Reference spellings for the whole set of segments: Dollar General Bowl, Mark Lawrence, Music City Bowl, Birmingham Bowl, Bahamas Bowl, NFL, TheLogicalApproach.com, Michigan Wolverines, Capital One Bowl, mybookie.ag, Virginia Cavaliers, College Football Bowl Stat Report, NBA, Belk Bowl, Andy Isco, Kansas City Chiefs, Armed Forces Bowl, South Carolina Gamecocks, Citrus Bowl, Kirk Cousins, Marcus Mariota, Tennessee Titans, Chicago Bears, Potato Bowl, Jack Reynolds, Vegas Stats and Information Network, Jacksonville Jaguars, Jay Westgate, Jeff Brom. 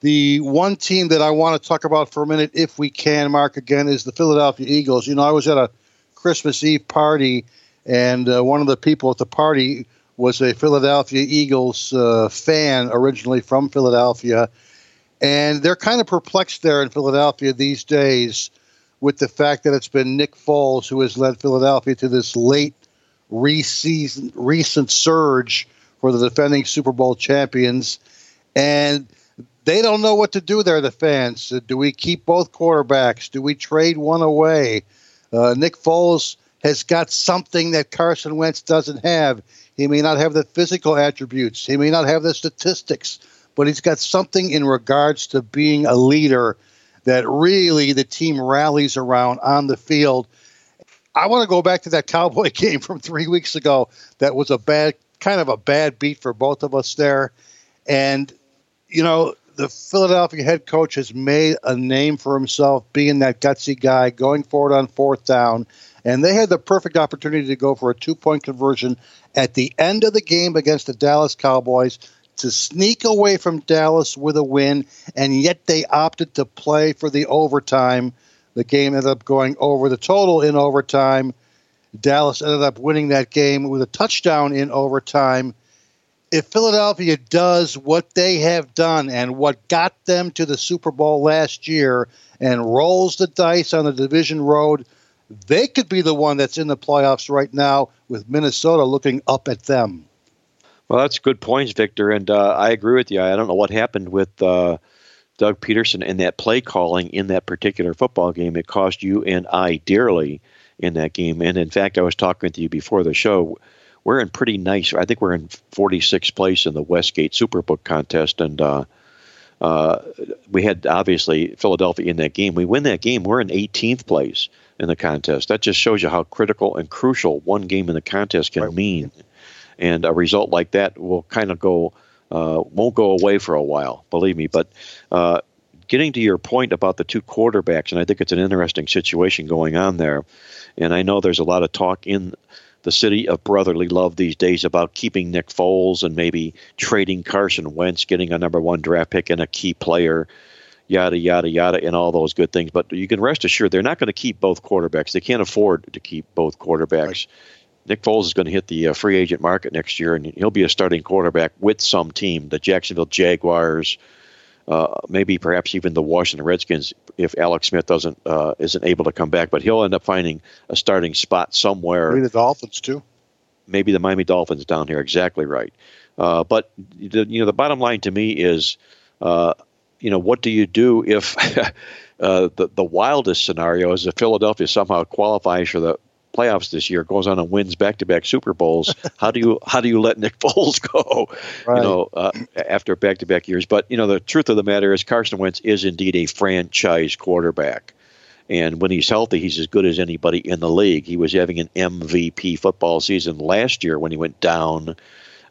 The one team that I want to talk about for a minute, if we can, Mark, again, is the Philadelphia Eagles. You know, I was at a Christmas Eve party, and one of the people at the party was a Philadelphia Eagles fan originally from Philadelphia. And they're kind of perplexed there in Philadelphia these days with the fact that it's been Nick Foles who has led Philadelphia to this late recent surge for the defending Super Bowl champions. And they don't know what to do there, the fans. Do we keep both quarterbacks? Do we trade one away? Nick Foles has got something that Carson Wentz doesn't have. He may not have the physical attributes. He may not have the statistics. But he's got something in regards to being a leader that really the team rallies around on the field. I want to go back to that Cowboy game from 3 weeks ago. That was a bad beat for both of us there. And, you know, the Philadelphia head coach has made a name for himself being that gutsy guy, going forward on fourth down. And they had the perfect opportunity to go for a two-point conversion at the end of the game against the Dallas Cowboys to sneak away from Dallas with a win, and yet they opted to play for the overtime. The game ended up going over the total in overtime. Dallas ended up winning that game with a touchdown in overtime. If Philadelphia does what they have done and what got them to the Super Bowl last year and rolls the dice on the division road, they could be the one that's in the playoffs right now with Minnesota looking up at them. Well, that's good points, Victor, and I agree with you. I don't know what happened with Doug Peterson and that play calling in that particular football game. It cost you and I dearly in that game. And, in fact, I was talking to you before the show. We're in pretty nice – I think we're in 46th place in the Westgate Superbook contest, and we had, obviously, Philadelphia in that game. We win that game. We're in 18th place in the contest. That just shows you how critical and crucial one game in the contest can mean. And a result like that will kind of won't go away for a while, believe me. But getting to your point about the two quarterbacks, and I think it's an interesting situation going on there. And I know there's a lot of talk in the city of brotherly love these days about keeping Nick Foles and maybe trading Carson Wentz, getting a number one draft pick and a key player, yada, yada, yada, and all those good things. But you can rest assured they're not going to keep both quarterbacks. They can't afford to keep both quarterbacks. Right. Nick Foles is going to hit the free agent market next year, and he'll be a starting quarterback with some team, the Jacksonville Jaguars, maybe perhaps even the Washington Redskins if Alex Smith isn't able to come back. But he'll end up finding a starting spot somewhere. Maybe the Dolphins, too. Maybe the Miami Dolphins down here. Exactly right. But, the bottom line to me is, what do you do if the wildest scenario is if Philadelphia somehow qualifies for the playoffs this year, goes on and wins back-to-back Super Bowls? How do you let Nick Foles go? Right. After back-to-back years. But the truth of the matter is Carson Wentz is indeed a franchise quarterback, and when he's healthy, he's as good as anybody in the league. He was having an MVP football season last year when he went down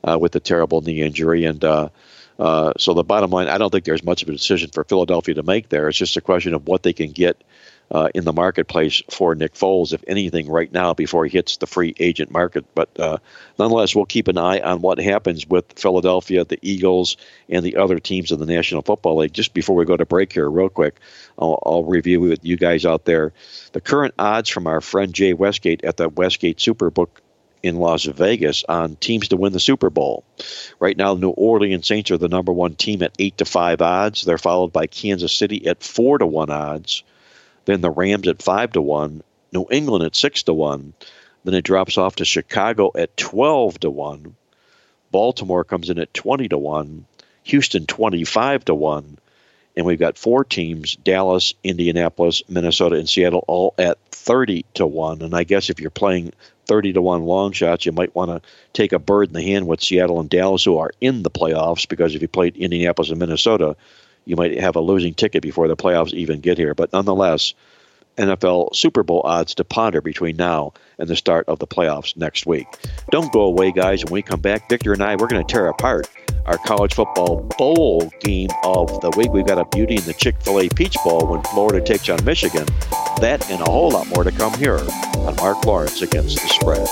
with a terrible knee injury, and so the bottom line, I don't think there's much of a decision for Philadelphia to make there. It's just a question of what they can get in the marketplace for Nick Foles, if anything, right now before he hits the free agent market. But nonetheless, we'll keep an eye on what happens with Philadelphia, the Eagles, and the other teams in the National Football League. Just before we go to break here real quick, I'll review with you guys out there the current odds from our friend Jay Westgate at the Westgate Superbook in Las Vegas on teams to win the Super Bowl. Right now, the New Orleans Saints are the number one team at 8-5 odds. They're followed by Kansas City at 4-1 odds. Then the Rams at 5-1, New England at 6-1. Then it drops off to Chicago at 12-1. Baltimore comes in at 20-1, Houston 25-1. And we've got four teams, Dallas, Indianapolis, Minnesota, and Seattle, all at 30-1. And I guess if you're playing 30-1 long shots, you might want to take a bird in the hand with Seattle and Dallas, who are in the playoffs, because if you played Indianapolis and Minnesota, you might have a losing ticket before the playoffs even get here. But nonetheless, NFL Super Bowl odds to ponder between now and the start of the playoffs next week. Don't go away, guys. When we come back, Victor and I, we're going to tear apart our college football bowl game of the week. We've got a beauty in the Chick-fil-A Peach Bowl when Florida takes on Michigan. That and a whole lot more to come here on Mark Lawrence Against the Spread.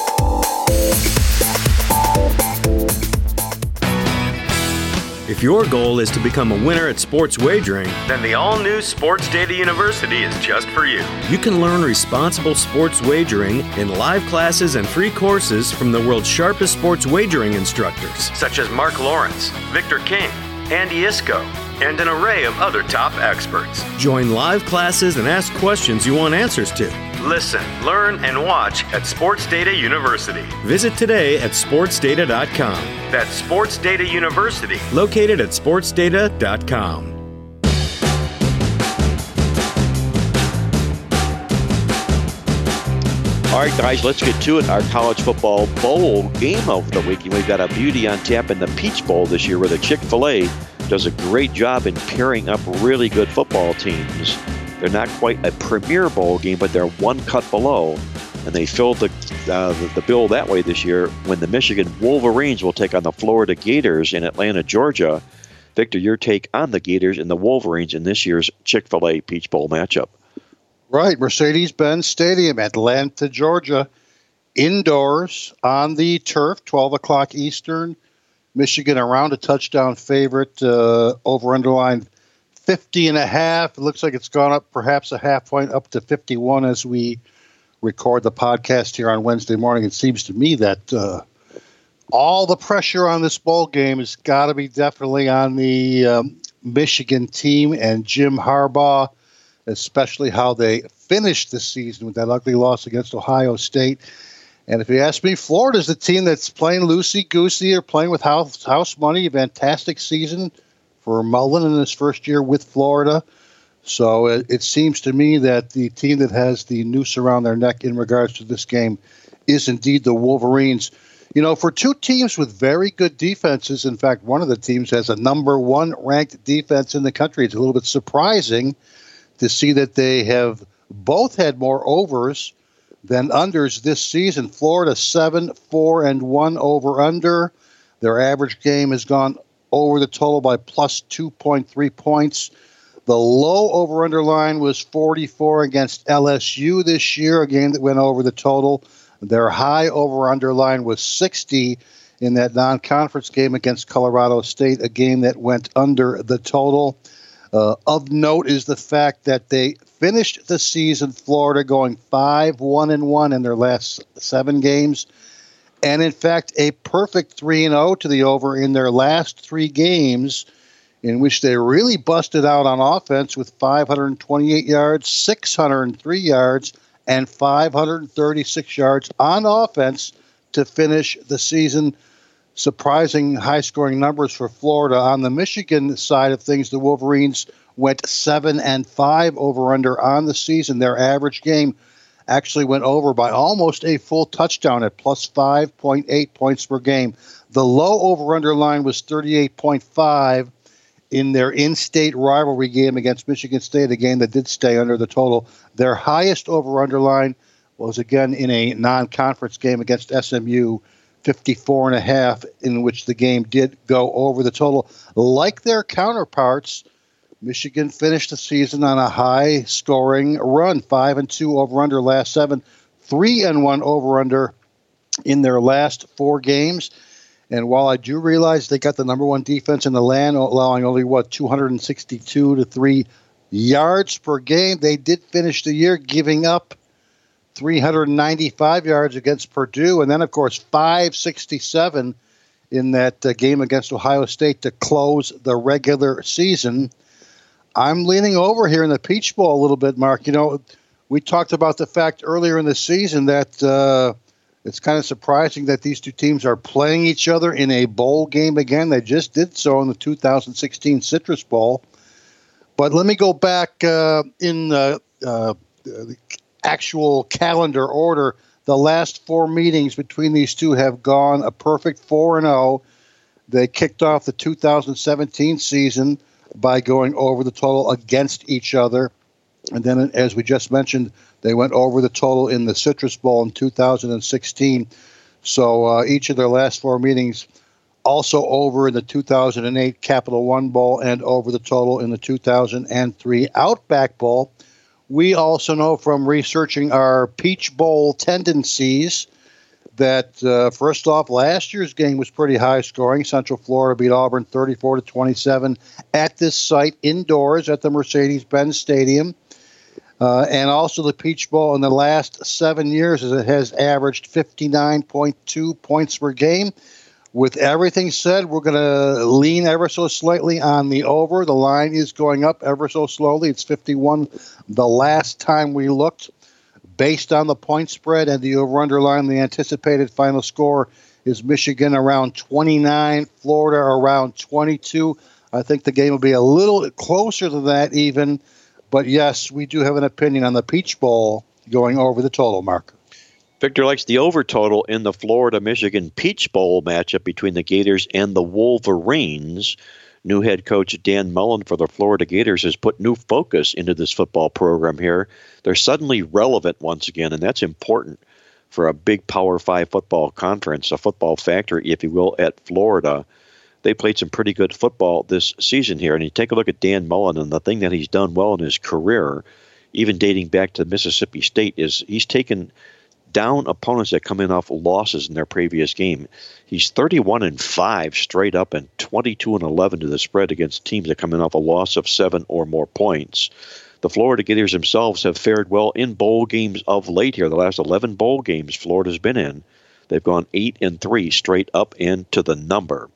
If your goal is to become a winner at sports wagering, then the all-new Sports Data University is just for you. You can learn responsible sports wagering in live classes and free courses from the world's sharpest sports wagering instructors, such as Mark Lawrence, Victor King, Andy Isco, and an array of other top experts. Join live classes and ask questions you want answers to. Listen, learn, and watch at Sports Data University. Visit today at sportsdata.com. That's Sports Data University, located at sportsdata.com. All right, guys, let's get to it. Our college football bowl game over the weekend. We've got a beauty on tap in the Peach Bowl this year, where the Chick-fil-A does a great job in pairing up really good football teams. They're not quite a premier bowl game, but they're one cut below, and they filled the bill that way this year when the Michigan Wolverines will take on the Florida Gators in Atlanta, Georgia. Victor, your take on the Gators and the Wolverines in this year's Chick-fil-A Peach Bowl matchup. Right, Mercedes-Benz Stadium, Atlanta, Georgia, indoors on the turf, 12 o'clock Eastern. Michigan around a touchdown favorite, over-underlined 50.5. It looks like it's gone up perhaps a half point up to 51 as we record the podcast here on Wednesday morning. It seems to me that all the pressure on this bowl game has got to be definitely on the Michigan team and Jim Harbaugh, especially how they finished the season with that ugly loss against Ohio State. And if you ask me, Florida's the team that's playing loosey-goosey. They're playing with house money. Fantastic season for Mullen in his first year with Florida. So it seems to me that the team that has the noose around their neck in regards to this game is indeed the Wolverines. You know, for two teams with very good defenses, in fact, one of the teams has a number one ranked defense in the country. It's a little bit surprising to see that they have both had more overs than unders this season. Florida 7-4-1 over-under. Their average game has gone over the total by plus 2.3 points. The low over-under line was 44 against LSU this year, a game that went over the total. Their high over-under line was 60 in that non-conference game against Colorado State, a game that went under the total. Of note is the fact that they finished the season, Florida, going 5-1-1 in their last seven games. And, in fact, a perfect 3-0 to the over in their last three games, in which they really busted out on offense with 528 yards, 603 yards, and 536 yards on offense to finish the season. Surprising high-scoring numbers for Florida. On the Michigan side of things, the Wolverines went 7-5 over-under on the season. Their average game actually went over by almost a full touchdown at plus 5.8 points per game. The low over-under line was 38.5 in their in-state rivalry game against Michigan State, a game that did stay under the total. Their highest over-under line was, again, in a non-conference game against SMU, 54.5, in which the game did go over the total. Like their counterparts, Michigan finished the season on a high-scoring run, 5-2 over-under last seven, 3-1 over-under in their last four games. And while I do realize they got the number one defense in the land, allowing only, 262 to 3 yards per game, they did finish the year giving up 395 yards against Purdue, and then, of course, 567 in that game against Ohio State to close the regular season. I'm leaning over here in the Peach Bowl a little bit, Mark. You know, we talked about the fact earlier in the season that it's kind of surprising that these two teams are playing each other in a bowl game again. They just did so in the 2016 Citrus Bowl. But let me go back in the actual calendar order. The last four meetings between these two have gone a perfect 4-0. They kicked off the 2017 season by going over the total against each other. And then, as we just mentioned, they went over the total in the Citrus Bowl in 2016. So each of their last four meetings also over in the 2008 Capital One Bowl and over the total in the 2003 Outback Bowl. We also know from researching our Peach Bowl tendencies that, first off, last year's game was pretty high scoring. Central Florida beat Auburn 34-27 at this site indoors at the Mercedes-Benz Stadium. And also the Peach Bowl in the last 7 years has averaged 59.2 points per game. With everything said, we're going to lean ever so slightly on the over. The line is going up ever so slowly. It's 51 the last time we looked. Based on the point spread and the over-under line, the anticipated final score is Michigan around 29, Florida around 22. I think the game will be a little closer than that even. But, yes, we do have an opinion on the Peach Bowl going over the total, Mark. Victor likes the over total in the Florida-Michigan Peach Bowl matchup between the Gators and the Wolverines. New head coach Dan Mullen for the Florida Gators has put new focus into this football program here. They're suddenly relevant once again, and that's important for a big Power 5 football conference, a football factory, if you will, at Florida. They played some pretty good football this season here, and you take a look at Dan Mullen and the thing that he's done well in his career, even dating back to Mississippi State, is he's taken – down opponents that come in off losses in their previous game. He's 31-5 straight up and 22-11 to the spread against teams that come in off a loss of 7 or more points. The Florida Gators themselves have fared well in bowl games of late here. The last 11 bowl games Florida's been in, they've gone 8-3 straight up and to the number.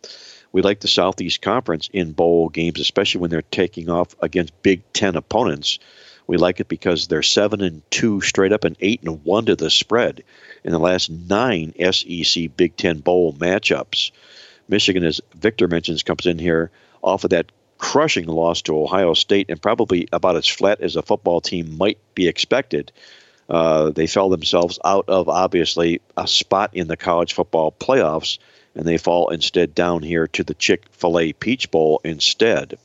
We like the Southeast Conference in bowl games, especially when they're taking off against Big Ten opponents. We like it because they're 7-2 straight up and 8-1 to the spread in the last 9 SEC Big Ten Bowl matchups. Michigan, as Victor mentions, comes in here off of that crushing loss to Ohio State and probably about as flat as a football team might be expected. They fell themselves out of, obviously, a spot in the college football playoffs, and they fall instead down here to the Chick-fil-A Peach Bowl instead.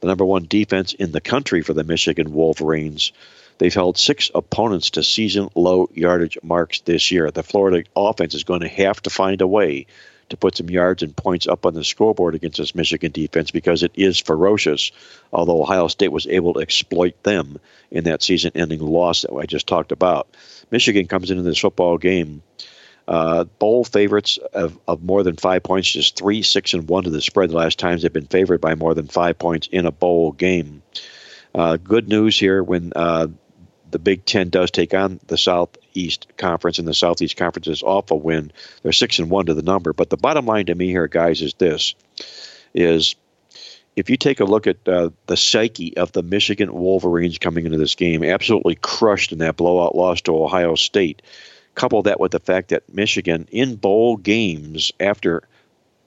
The number one defense in the country for the Michigan Wolverines. They've held 6 opponents to season-low yardage marks this year. The Florida offense is going to have to find a way to put some yards and points up on the scoreboard against this Michigan defense because it is ferocious, although Ohio State was able to exploit them in that season-ending loss that I just talked about. Michigan comes into this football game bowl favorites of more than 5 points, just 3-6-1 to the spread the last times they've been favored by more than 5 points in a bowl game. Good news here when the Big Ten does take on the Southeast Conference, and the Southeast Conference is off a win. They're 6-1 to the number. But the bottom line to me here, guys, is this, is if you take a look at the psyche of the Michigan Wolverines coming into this game, absolutely crushed in that blowout loss to Ohio State, couple that with the fact that Michigan, in bowl games after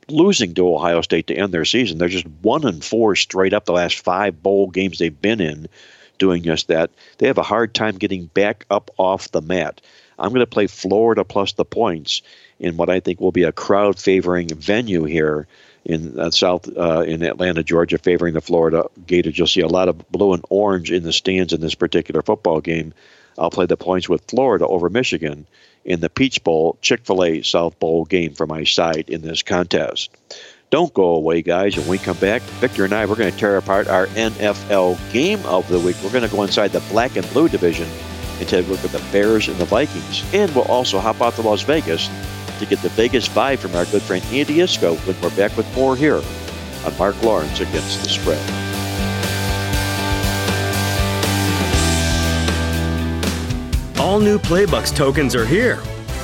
losing to Ohio State to end their season, they're just 1-4 straight up the last 5 bowl games they've been in doing just that. They have a hard time getting back up off the mat. I'm going to play Florida plus the points in what I think will be a crowd-favoring venue here in Atlanta, Georgia, favoring the Florida Gators. You'll see a lot of blue and orange in the stands in this particular football game. I'll play the points with Florida over Michigan in the Peach Bowl, Chick-fil-A South Bowl game for my side in this contest. Don't go away, guys. When we come back, Victor and I, we're going to tear apart our NFL game of the week. We're going to go inside the black and blue division and take a look at the Bears and the Vikings. And we'll also hop out to Las Vegas to get the Vegas vibe from our good friend Andy Isco when we're back with more here on Mark Lawrence Against the Spread. All new Playbooks tokens are here.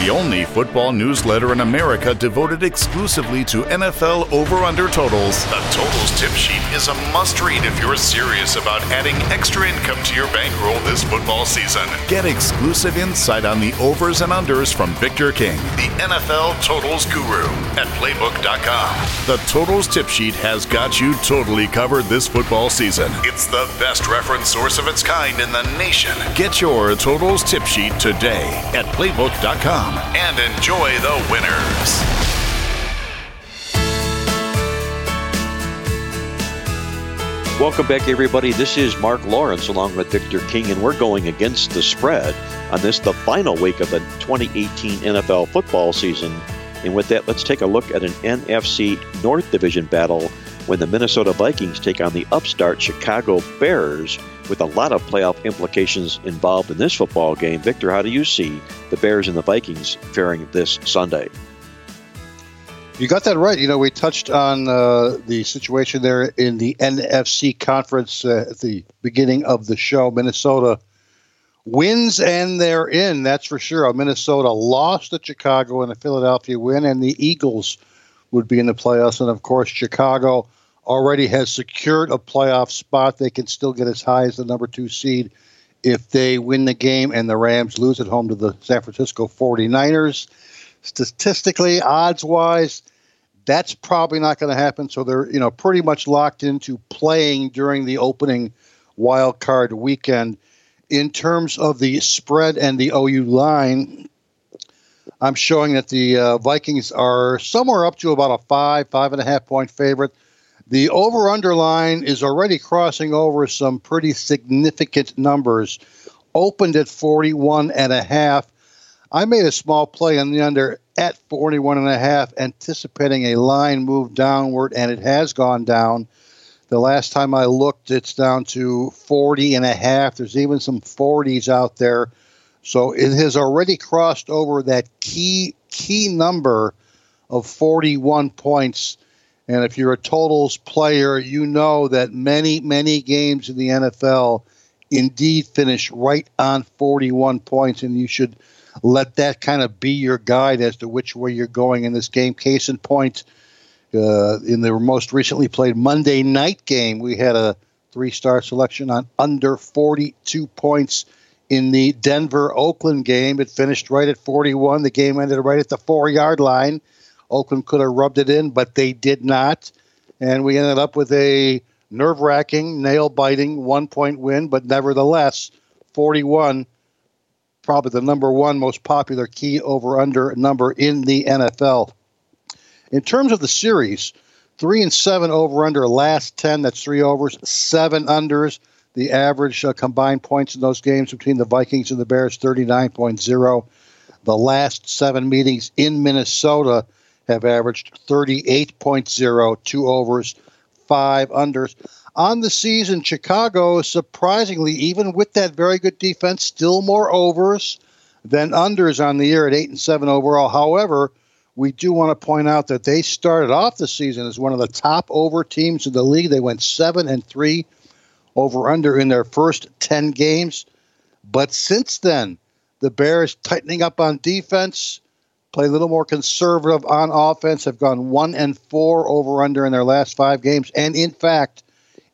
The only football newsletter in America devoted exclusively to NFL over-under totals. The Totals Tip Sheet is a must-read if you're serious about adding extra income to your bankroll this football season. Get exclusive insight on the overs and unders from Victor King, the NFL Totals Guru, at Playbook.com. The Totals Tip Sheet has got you totally covered this football season. It's the best reference source of its kind in the nation. Get your Totals Tip Sheet today at Playbook.com. and enjoy the winners. Welcome back, everybody. This is Mark Lawrence along with Victor King, and we're going against the spread on this, the final week of the 2018 NFL football season. And with that, let's take a look at an NFC North Division battle when the Minnesota Vikings take on the upstart Chicago Bears, with a lot of playoff implications involved in this football game. Victor, how do you see the Bears and the Vikings faring this Sunday? You got that right. You know, we touched on the situation there in the NFC Conference at the beginning of the show. Minnesota wins and they're in, that's for sure. Minnesota lost to Chicago in a Philadelphia win, and the Eagles would be in the playoffs. And, of course, Chicago already has secured a playoff spot. They can still get as high as the number 2 seed if they win the game, and the Rams lose at home to the San Francisco 49ers. Statistically, odds-wise, that's probably not going to happen. So they're, you know, pretty much locked into playing during the opening wild card weekend. In terms of the spread and the OU line, I'm showing that the Vikings are somewhere up to about a 5.5 point favorite. The over-under line is already crossing over some pretty significant numbers. Opened at 41.5. I made a small play on the under at 41.5, anticipating a line move downward, and it has gone down. The last time I looked, it's down to 40.5. There's even some 40s out there. So it has already crossed over that key number of 41 points. And if you're a totals player, you know that many, many games in the NFL indeed finish right on 41 points, and you should let that kind of be your guide as to which way you're going in this game. Case in point, in the most recently played Monday night game, we had a 3-star selection on under 42 points. In the Denver-Oakland game, it finished right at 41. The game ended right at the 4-yard line. Oakland could have rubbed it in, but they did not. And we ended up with a nerve-wracking, nail-biting one-point win. But nevertheless, 41, probably the number one most popular key over-under number in the NFL. In terms of the series, 3-7 over-under last 10. That's 3 overs, 7 unders. The average combined points in those games between the Vikings and the Bears, 39.0. The last 7 meetings in Minnesota have averaged 38.0, 2 overs, 5 unders. On the season, Chicago, surprisingly, even with that very good defense, still more overs than unders on the year at 8-7 overall. However, we do want to point out that they started off the season as one of the top over teams in the league. They went 7-3 over-under in their first 10 games. But since then, the Bears tightening up on defense, play a little more conservative on offense, have gone 1-4 over-under in their last 5 games. And, in fact,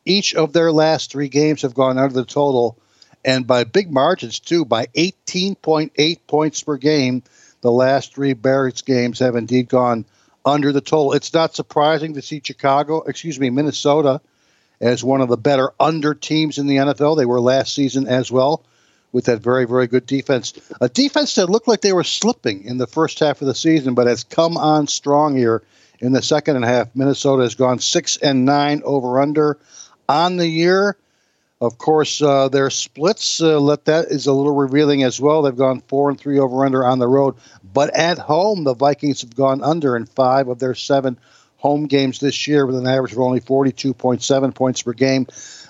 each of their last 3 games have gone under the total, and by big margins, too, by 18.8 points per game. The last 3 Bears games have indeed gone under the total. It's not surprising to see Minnesota as one of the better under teams in the NFL. They were last season as well, with that very, very good defense. A defense that looked like they were slipping in the first half of the season, but has come on strong here in the second half. Minnesota has gone 6-9 over-under on the year. Of course, their splits, that is a little revealing as well. They've gone 4-3 over-under on the road. But at home, the Vikings have gone under in 5 of their 7 home games this year, with an average of only 42.7 points per game.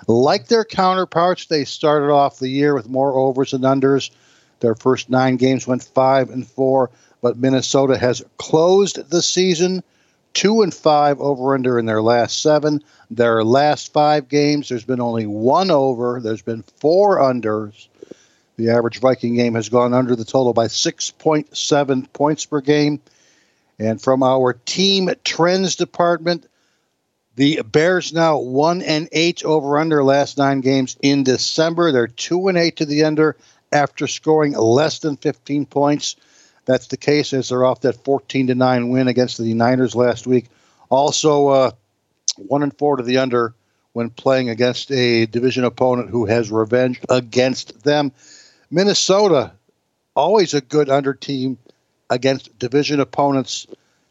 Like their counterparts, they started off the year with more overs and unders. Their first 9 games went 5-4, but Minnesota has closed the season 2-5 over-under in their last 7. Their last 5 games, there's been only 1 over. There's been 4 unders. The average Viking game has gone under the total by 6.7 points per game. And from our team trends department, the Bears now 1-8 over-under last 9 games in December. They're 2-8 to the under after scoring less than 15 points. That's the case as they're off that 14-9 win against the Niners last week. Also, 1-4 to the under when playing against a division opponent who has revenge against them. Minnesota, always a good under team. against division opponents.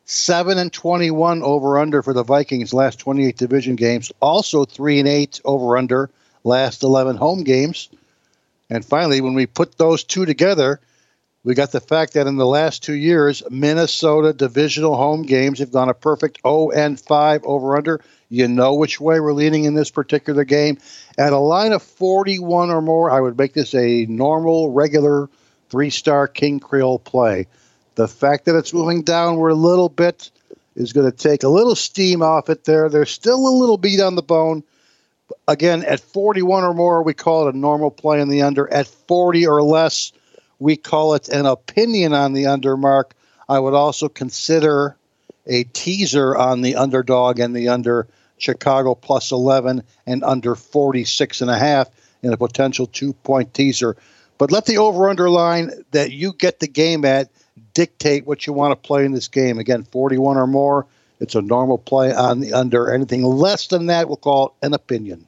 7-21 over-under for the Vikings last 28 division games. Also 3-8 over-under last 11 home games. And finally, when we put those two together, we got the fact that in the last 2 years, Minnesota divisional home games have gone a perfect 0-5 over-under. You know which way we're leaning in this particular game. At a line of 41 or more, I would make this a normal, regular, three-star King Creole play. The fact that it's moving downward a little bit is going to take a little steam off it there. There's still a little beat on the bone. Again, at 41 or more, we call it a normal play on the under. At 40 or less, we call it an opinion on the under, Mark. I would also consider a teaser on the underdog and the under. Chicago plus 11 and under 46.5 in a potential 2-point teaser. But let the over-under line that you get the game at dictate what you want to play in this game. Again, 41 or more, it's a normal play on the under. Anything less than that, we'll call it an opinion.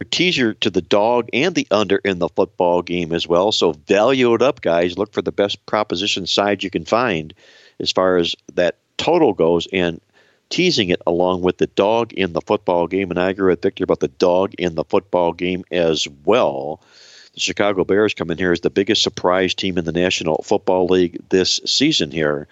A teaser to the dog and the under in the football game as well. So value it up, guys. Look for the best proposition side you can find as far as that total goes and teasing it along with the dog in the football game. And I agree with Victor about the dog in the football game as well. The Chicago Bears come in here as the biggest surprise team in the National Football League this season here.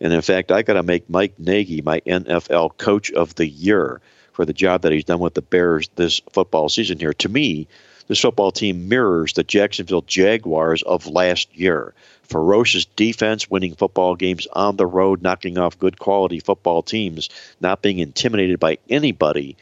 And, in fact, I got to make Mike Nagy my NFL Coach of the Year for the job that he's done with the Bears this football season here. To me, this football team mirrors the Jacksonville Jaguars of last year. Ferocious defense, winning football games on the road, knocking off good quality football teams, not being intimidated by anybody.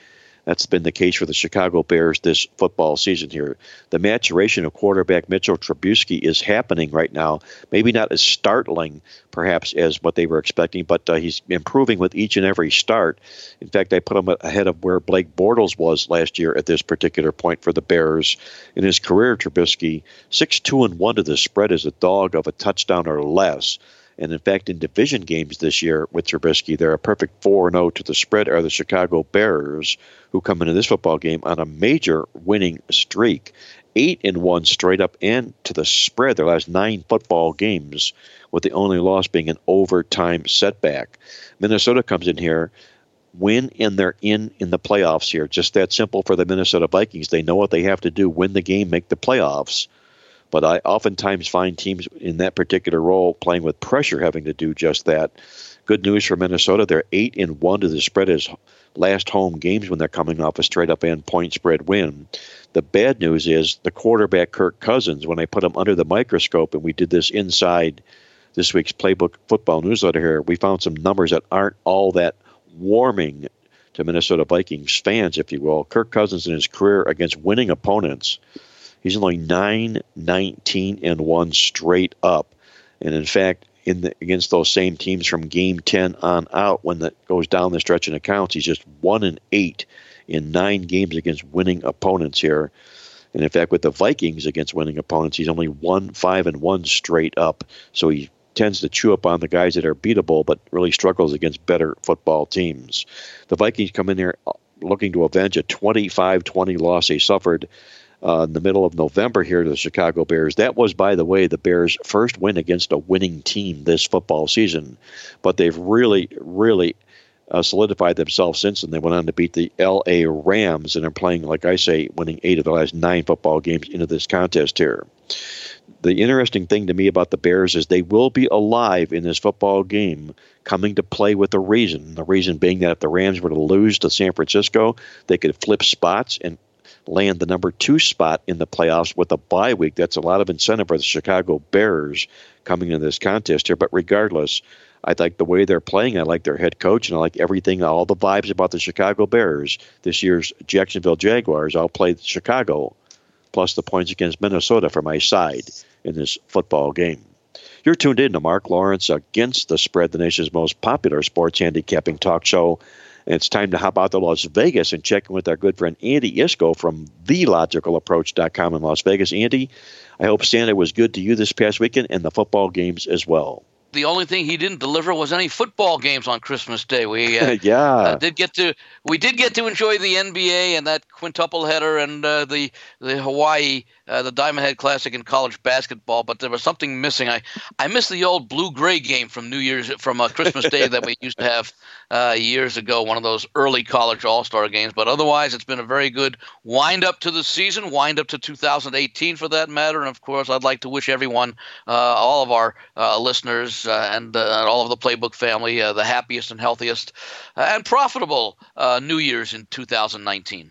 That's been the case for the Chicago Bears this football season here. The maturation of quarterback Mitchell Trubisky is happening right now. Maybe not as startling, perhaps, as what they were expecting, but he's improving with each and every start. In fact, I put him ahead of where Blake Bortles was last year at this particular point for the Bears. In his career, Trubisky, 6-2-1 to the spread as a dog of a touchdown or less. And, in fact, in division games this year with Trubisky, they're a perfect 4-0 to the spread are the Chicago Bears, who come into this football game on a major winning streak. 8-1 straight up and to the spread their last 9 football games, with the only loss being an overtime setback. Minnesota comes in here, win, and they're in the playoffs here. Just that simple for the Minnesota Vikings. They know what they have to do, win the game, make the playoffs. But I oftentimes find teams in that particular role playing with pressure having to do just that. Good news for Minnesota. They're 8-1 to the spread as last home games when they're coming off a straight-up and point spread win. The bad news is the quarterback, Kirk Cousins, when I put him under the microscope, and we did this inside this week's Playbook Football newsletter here, we found some numbers that aren't all that warming to Minnesota Vikings fans, if you will. Kirk Cousins in his career against winning opponents, he's only 9-19-1 straight up. And, in fact, against those same teams from Game 10 on out, when that goes down the stretch in accounts, he's just 1-8 in 9 games against winning opponents here. And, in fact, with the Vikings against winning opponents, he's only 1-5-1 straight up. So he tends to chew up on the guys that are beatable but really struggles against better football teams. The Vikings come in there looking to avenge a 25-20 loss they suffered in the middle of November here to the Chicago Bears. That was, by the way, the Bears' first win against a winning team this football season. But they've really, really solidified themselves since, and they went on to beat the L.A. Rams, and are playing, like I say, winning 8 of the last 9 football games into this contest here. The interesting thing to me about the Bears is they will be alive in this football game, coming to play with a reason. The reason being that if the Rams were to lose to San Francisco, they could flip spots and land the number 2 spot in the playoffs with a bye week. That's a lot of incentive for the Chicago Bears coming into this contest here. But regardless, I like the way they're playing. I like their head coach, and I like everything, all the vibes about the Chicago Bears. This year's Jacksonville Jaguars, I'll play Chicago plus the points against Minnesota for my side in this football game. You're tuned in to Mark Lawrence Against the Spread, the nation's most popular sports handicapping talk show. And it's time to hop out to Las Vegas and check in with our good friend Andy Isco from TheLogicalApproach.com in Las Vegas. Andy, I hope Santa was good to you this past weekend and the football games as well. The only thing he didn't deliver was any football games on Christmas Day. We did get to enjoy the NBA and that quintuple header and the Hawaii the Diamond Head Classic in college basketball, but there was something missing. I miss the old blue-gray game from Christmas Day that we used to have years ago, one of those early college all-star games. But otherwise, it's been a very good wind-up to the season, wind-up to 2018 for that matter. And, of course, I'd like to wish everyone, all of our listeners and all of the Playbook family, the happiest and healthiest and profitable New Year's in 2019.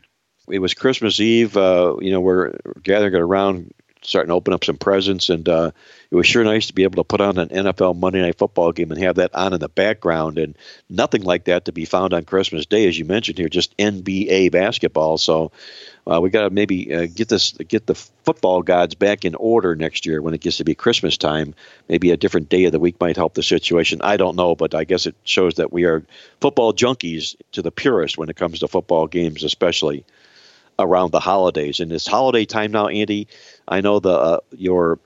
It was Christmas Eve. We're gathering around, starting to open up some presents, and it was sure nice to be able to put on an NFL Monday Night Football game and have that on in the background, and nothing like that to be found on Christmas Day, as you mentioned here, just NBA basketball. So we got to maybe get the football gods back in order next year when it gets to be Christmas time. Maybe a different day of the week might help the situation. I don't know, but I guess it shows that we are football junkies to the purest when it comes to football games, especially around the holidays. And it's holiday time now, Andy. I know your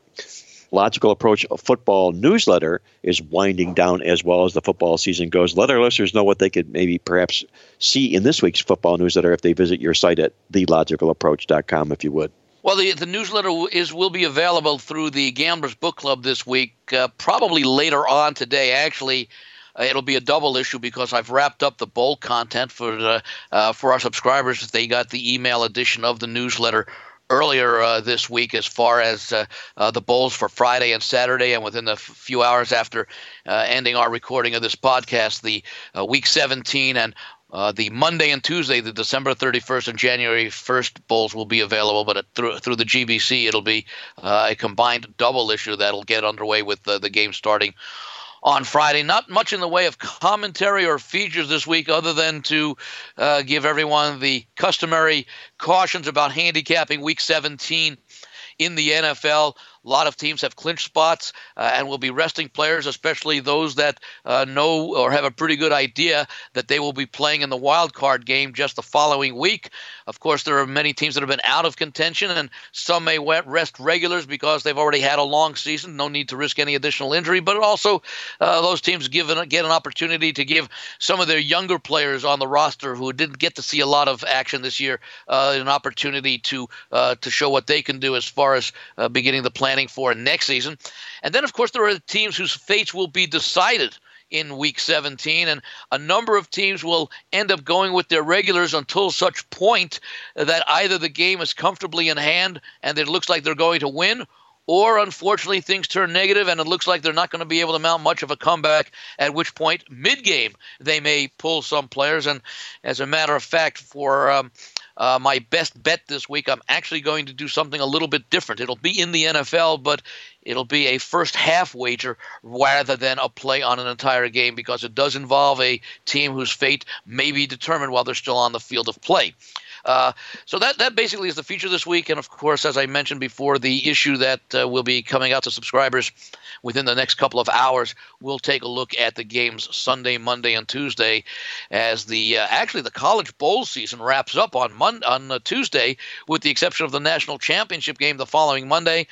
Logical Approach football newsletter is winding down as well as the football season goes. Let our listeners know what they could maybe perhaps see in this week's football newsletter if they visit your site at TheLogicalApproach.com, if you would. Well, the newsletter will be available through the Gamblers Book Club this week, probably later on today. Actually, it'll be a double issue because I've wrapped up the bowl content for our subscribers. They got the email edition of the newsletter earlier this week as far as the bowls for Friday and Saturday, and within the few hours after ending our recording of this podcast, the Week 17 and the Monday and Tuesday, the December 31st and January 1st bowls will be available, but through the GBC, it'll be a combined double issue that'll get underway with the game starting on Friday. Not much in the way of commentary or features this week other than to give everyone the customary cautions about handicapping Week 17 in the NFL. A lot of teams have clinched spots and will be resting players, especially those that know or have a pretty good idea that they will be playing in the wild card game just the following week. Of course, there are many teams that have been out of contention, and some may rest regulars because they've already had a long season, no need to risk any additional injury. But also, those teams get an opportunity to give some of their younger players on the roster who didn't get to see a lot of action this year an opportunity to show what they can do as far as beginning the planning for next season. And then, of course, there are teams whose fates will be decided in Week 17, and a number of teams will end up going with their regulars until such point that either the game is comfortably in hand and it looks like they're going to win, or unfortunately things turn negative and it looks like they're not going to be able to mount much of a comeback, at which point mid-game they may pull some players. And as a matter of fact, for my best bet this week, I'm actually going to do something a little bit different. It'll be in the NFL, but it'll be a first half wager rather than a play on an entire game, because it does involve a team whose fate may be determined while they're still on the field of play. So that basically is the feature this week. And, of course, as I mentioned before, the issue that will be coming out to subscribers within the next couple of hours will take a look at the games Sunday, Monday, and Tuesday, as the college bowl season wraps up on Tuesday, with the exception of the national championship game the following Monday.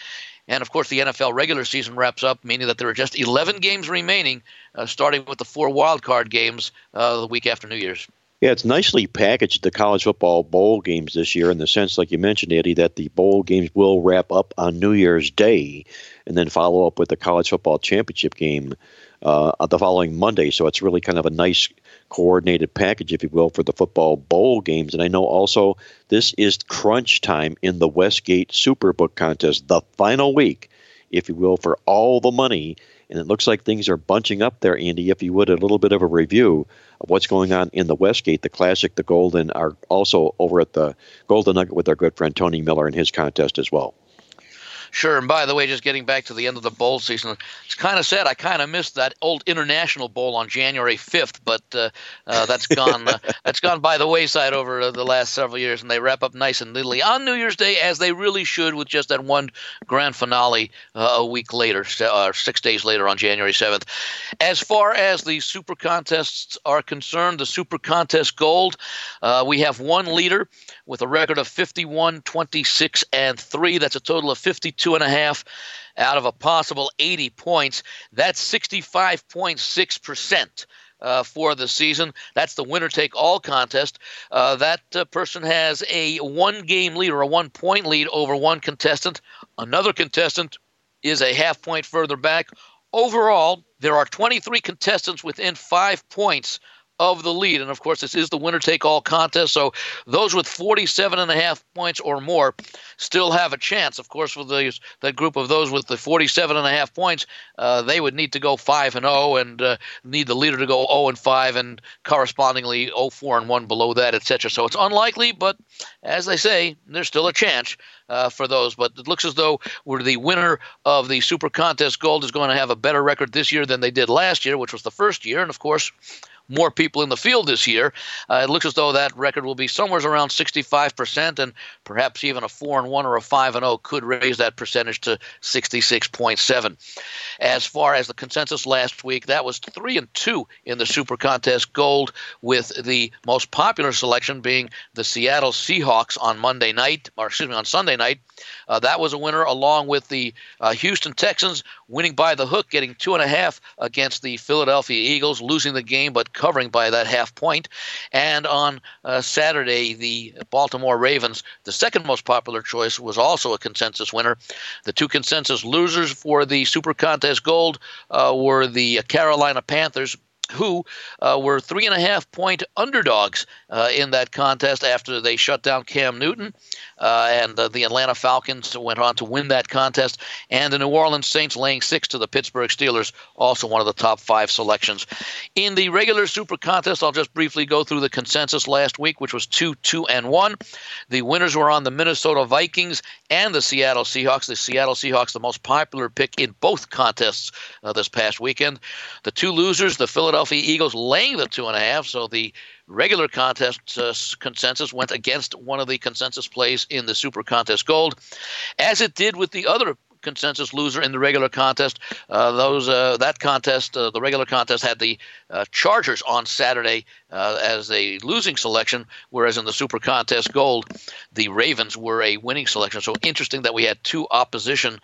And, of course, the NFL regular season wraps up, meaning that there are just 11 games remaining, starting with the 4 wildcard games the week after New Year's. Yeah, it's nicely packaged, the college football bowl games this year, in the sense, like you mentioned, Eddie, that the bowl games will wrap up on New Year's Day and then follow up with the college football championship game the following Monday. So it's really kind of a nice coordinated package, if you will, for the football bowl games. And I know also this is crunch time in the Westgate Superbook contest, the final week, if you will, for all the money. And it looks like things are bunching up there, Andy. If you would, a little bit of a review of what's going on in the Westgate, the Classic, the Gold, and are also over at the Golden Nugget with our good friend Tony Miller and his contest as well. Sure, and by the way, just getting back to the end of the bowl season, it's kind of sad. I kind of missed that old International Bowl on January 5th, but that's gone. That's gone by the wayside over the last several years, and they wrap up nice and neatly on New Year's Day, as they really should, with just that one grand finale a week later, 6 days later on January 7th. As far as the Super Contests are concerned, the Super Contest Gold, we have one leader with a record of 51, 26, and 3. That's a total of 52.5 out of a possible 80 points. That's 65.6%. for the season. That's the winner-take-all contest. That person has a one-game lead or a one-point lead over one contestant. Another contestant is a half point further back. Overall, there are 23 contestants within 5 points of the lead. And, of course, this is the winner-take-all contest, so those with 47.5 points or more still have a chance. Of course, for that group of those with the 47.5 points, they would need to go 5-0 and need the leader to go 0-5 and correspondingly 0-4-1 below that, etc. So it's unlikely, but as they say, there's still a chance for those. But it looks as though the winner of the Super Contest Gold is going to have a better record this year than they did last year, which was the first year, and, of course, more people in the field this year. It looks as though that record will be somewhere around 65%, and perhaps even a 4-1 or a 5-0 could raise that percentage to 66.7. As far as the consensus last week, that was 3-2 in the Super Contest Gold, with the most popular selection being the Seattle Seahawks on Sunday night. That was a winner, along with the Houston Texans winning by the hook, getting 2.5 against the Philadelphia Eagles, losing the game but covering by that half point. And on Saturday, the Baltimore Ravens, the second most popular choice, was also a consensus winner. The two consensus losers for the Super Contest Gold were the Carolina Panthers, who were 3.5-point underdogs in that contest after they shut down Cam Newton. And the Atlanta Falcons went on to win that contest. And the New Orleans Saints laying 6 to the Pittsburgh Steelers, also one of the top 5 selections. In the regular Super Contest, I'll just briefly go through the consensus last week, which was 2-2-1. The winners were on the Minnesota Vikings and the Seattle Seahawks. The Seattle Seahawks, the most popular pick in both contests this past weekend. The two losers, the Philadelphia Eagles laying the 2.5, so the regular contest consensus went against one of the consensus plays in the Super Contest Gold, as it did with the other consensus loser in the regular contest. The regular contest had the Chargers on Saturday as a losing selection, whereas in the Super Contest Gold, the Ravens were a winning selection. So interesting that we had two opposition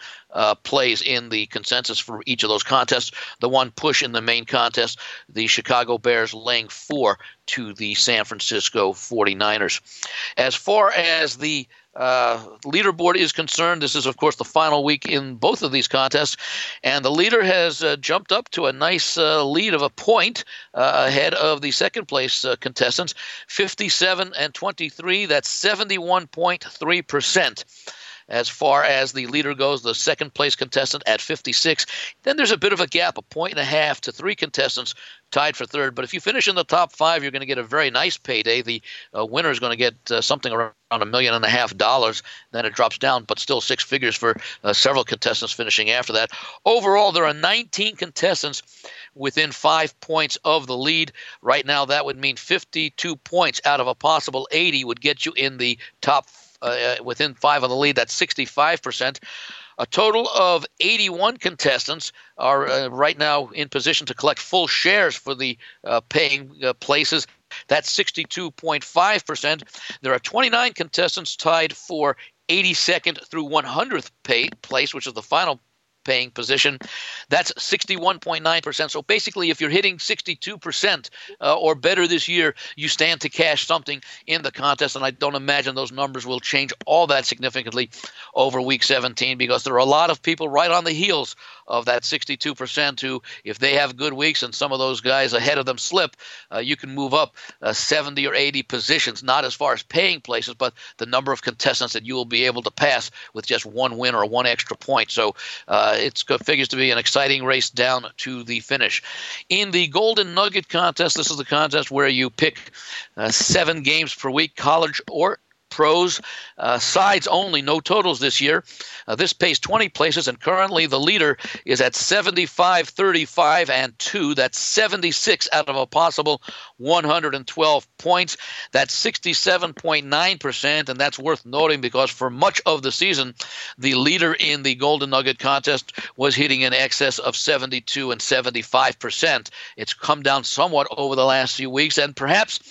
plays in the consensus for each of those contests. The one push in the main contest, the Chicago Bears laying 4 to the San Francisco 49ers. As far as the leaderboard is concerned, this is, of course, the final week in both of these contests, and the leader has jumped up to a nice lead of a point ahead of the second-place contestants, 57 and 23. That's 71.3%. As far as the leader goes, the second-place contestant at 56. Then there's a bit of a gap, 1.5 to 3 contestants tied for third. But if you finish in the top 5, you're going to get a very nice payday. The winner is going to get something around $1.5 million. Then it drops down, but still 6 figures for several contestants finishing after that. Overall, there are 19 contestants within 5 points of the lead. Right now, that would mean 52 points out of a possible 80 would get you in the top 5. Within 5 of the lead, that's 65%. A total of 81 contestants are right now in position to collect full shares for the paying places. That's 62.5%. There are 29 contestants tied for 82nd through 100th place, which is the final paying position. That's 61.9%. So basically, if you're hitting 62% or better this year, you stand to cash something in the contest. And I don't imagine those numbers will change all that significantly over Week 17, because there are a lot of people right on the heels of that 62% who, if they have good weeks and some of those guys ahead of them slip, you can move up 70 or 80 positions, not as far as paying places, but the number of contestants that you will be able to pass with just one win or one extra point. So it figures to be an exciting race down to the finish. In the Golden Nugget contest, this is the contest where you pick 7 games per week, college or pros, sides only, no totals this year. This pays 20 places, and currently the leader is at 75, 35, and 2. That's 76 out of a possible 112 points. That's 67.9%, and that's worth noting because for much of the season, the leader in the Golden Nugget contest was hitting in excess of 72 and 75%. It's come down somewhat over the last few weeks, and perhaps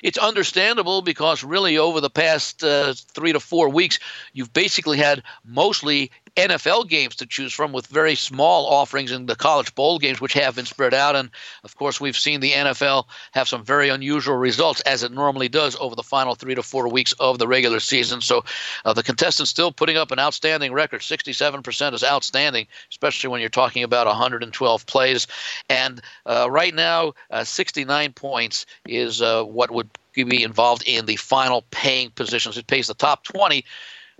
it's understandable because really over the past 3 to 4 weeks, you've basically had mostly NFL games to choose from, with very small offerings in the college bowl games, which have been spread out. And of course, we've seen the NFL have some very unusual results, as it normally does, over the final 3 to 4 weeks of the regular season. So the contestants still putting up an outstanding record. 67% is outstanding, especially when you're talking about 112 plays. And right now, 69 points is what would be involved in the final paying positions. It pays the top 20,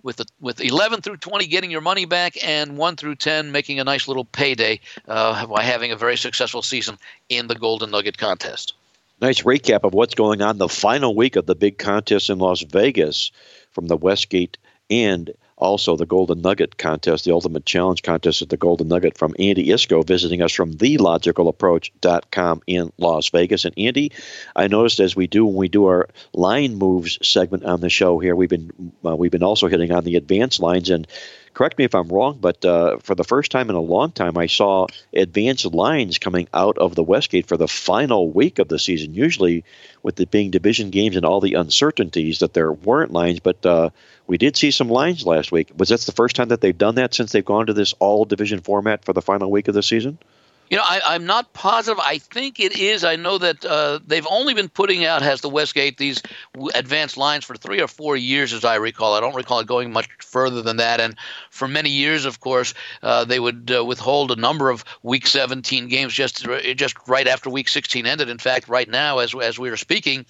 with 11 through 20 getting your money back, and 1 through 10 making a nice little payday by having a very successful season in the Golden Nugget contest. Nice recap of what's going on the final week of the big contest in Las Vegas from the Westgate and also the Golden Nugget contest, the Ultimate Challenge contest at the Golden Nugget, from Andy Isco, visiting us from TheLogicalApproach.com in Las Vegas. And Andy, I noticed as we do when we do our line moves segment on the show here, we've been also hitting on the advanced lines. And correct me if I'm wrong, but for the first time in a long time, I saw advanced lines coming out of the Westgate for the final week of the season. Usually, with it being division games and all the uncertainties, that there weren't lines, but we did see some lines last week. Was that the first time that they've done that since they've gone to this all-division format for the final week of the season? You know, I'm not positive. I think it is. I know that they've only been putting out, has the Westgate, these advanced lines for 3 or 4 years, as I recall. I don't recall it going much further than that. And for many years, of course, they would withhold a number of Week 17 games just right after Week 16 ended. In fact, right now, as we are speaking,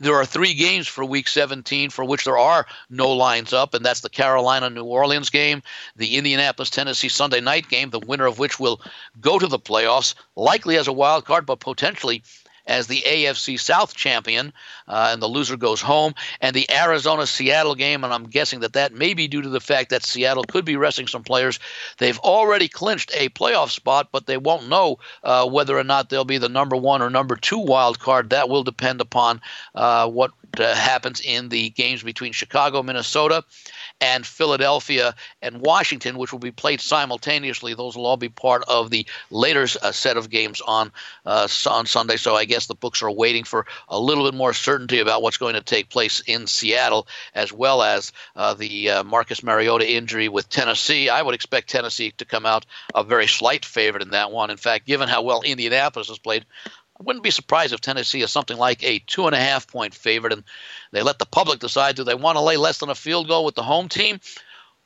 there are 3 games for Week 17 for which there are no lines up, and that's the Carolina-New Orleans game, the Indianapolis-Tennessee Sunday night game, the winner of which will go to the playoffs, likely as a wild card, but potentially as the AFC South champion, and the loser goes home, and the Arizona-Seattle game, and I'm guessing that may be due to the fact that Seattle could be resting some players. They've already clinched a playoff spot, but they won't know whether or not they'll be the number 1 or number 2 wild card. That will depend upon what happens in the games between Chicago, Minnesota, and Philadelphia and Washington, which will be played simultaneously. Those will all be part of the later set of games on Sunday. So I guess the books are waiting for a little bit more certainty about what's going to take place in Seattle, as well as the Marcus Mariota injury with Tennessee. I would expect Tennessee to come out a very slight favorite in that one. In fact, given how well Indianapolis has played, I wouldn't be surprised if Tennessee is something like a 2.5-point favorite, and they let the public decide, do they want to lay less than a field goal with the home team,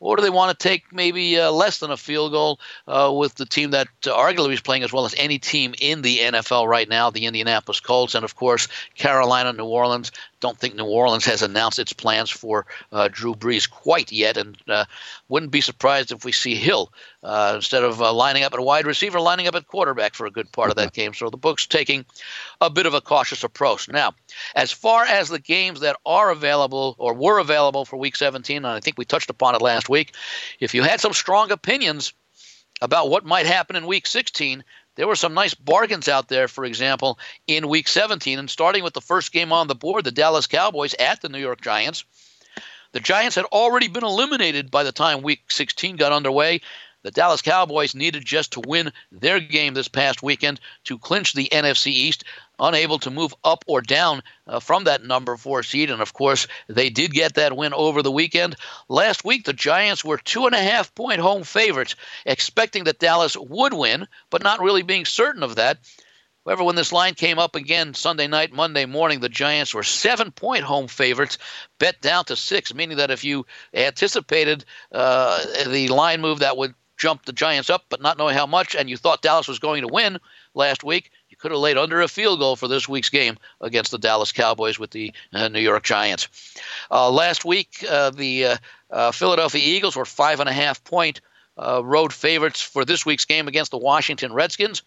or do they want to take maybe less than a field goal with the team that arguably is playing as well as any team in the NFL right now, the Indianapolis Colts, and of course Carolina, New Orleans. Don't think New Orleans has announced its plans for Drew Brees quite yet, and wouldn't be surprised if we see Hill, instead of lining up at wide receiver, lining up at quarterback for a good part of that game. So the book's taking a bit of a cautious approach. Now, as far as the games that are available or were available for Week 17, and I think we touched upon it last week, if you had some strong opinions about what might happen in Week 16, there were some nice bargains out there, for example, in Week 17. And starting with the first game on the board, the Dallas Cowboys at the New York Giants. The Giants had already been eliminated by the time Week 16 got underway. The Dallas Cowboys needed just to win their game this past weekend to clinch the NFC East, unable to move up or down from that number 4 seed. And, of course, they did get that win over the weekend. Last week, the Giants were 2.5-point home favorites, expecting that Dallas would win, but not really being certain of that. However, when this line came up again Sunday night, Monday morning, the Giants were 7-point home favorites, bet down to 6, meaning that if you anticipated the line move that would jump the Giants up, but not knowing how much, and you thought Dallas was going to win last week, you could have laid under a field goal for this week's game against the Dallas Cowboys with the New York Giants. Last week, the Philadelphia Eagles were 5.5-point road favorites for this week's game against the Washington Redskins.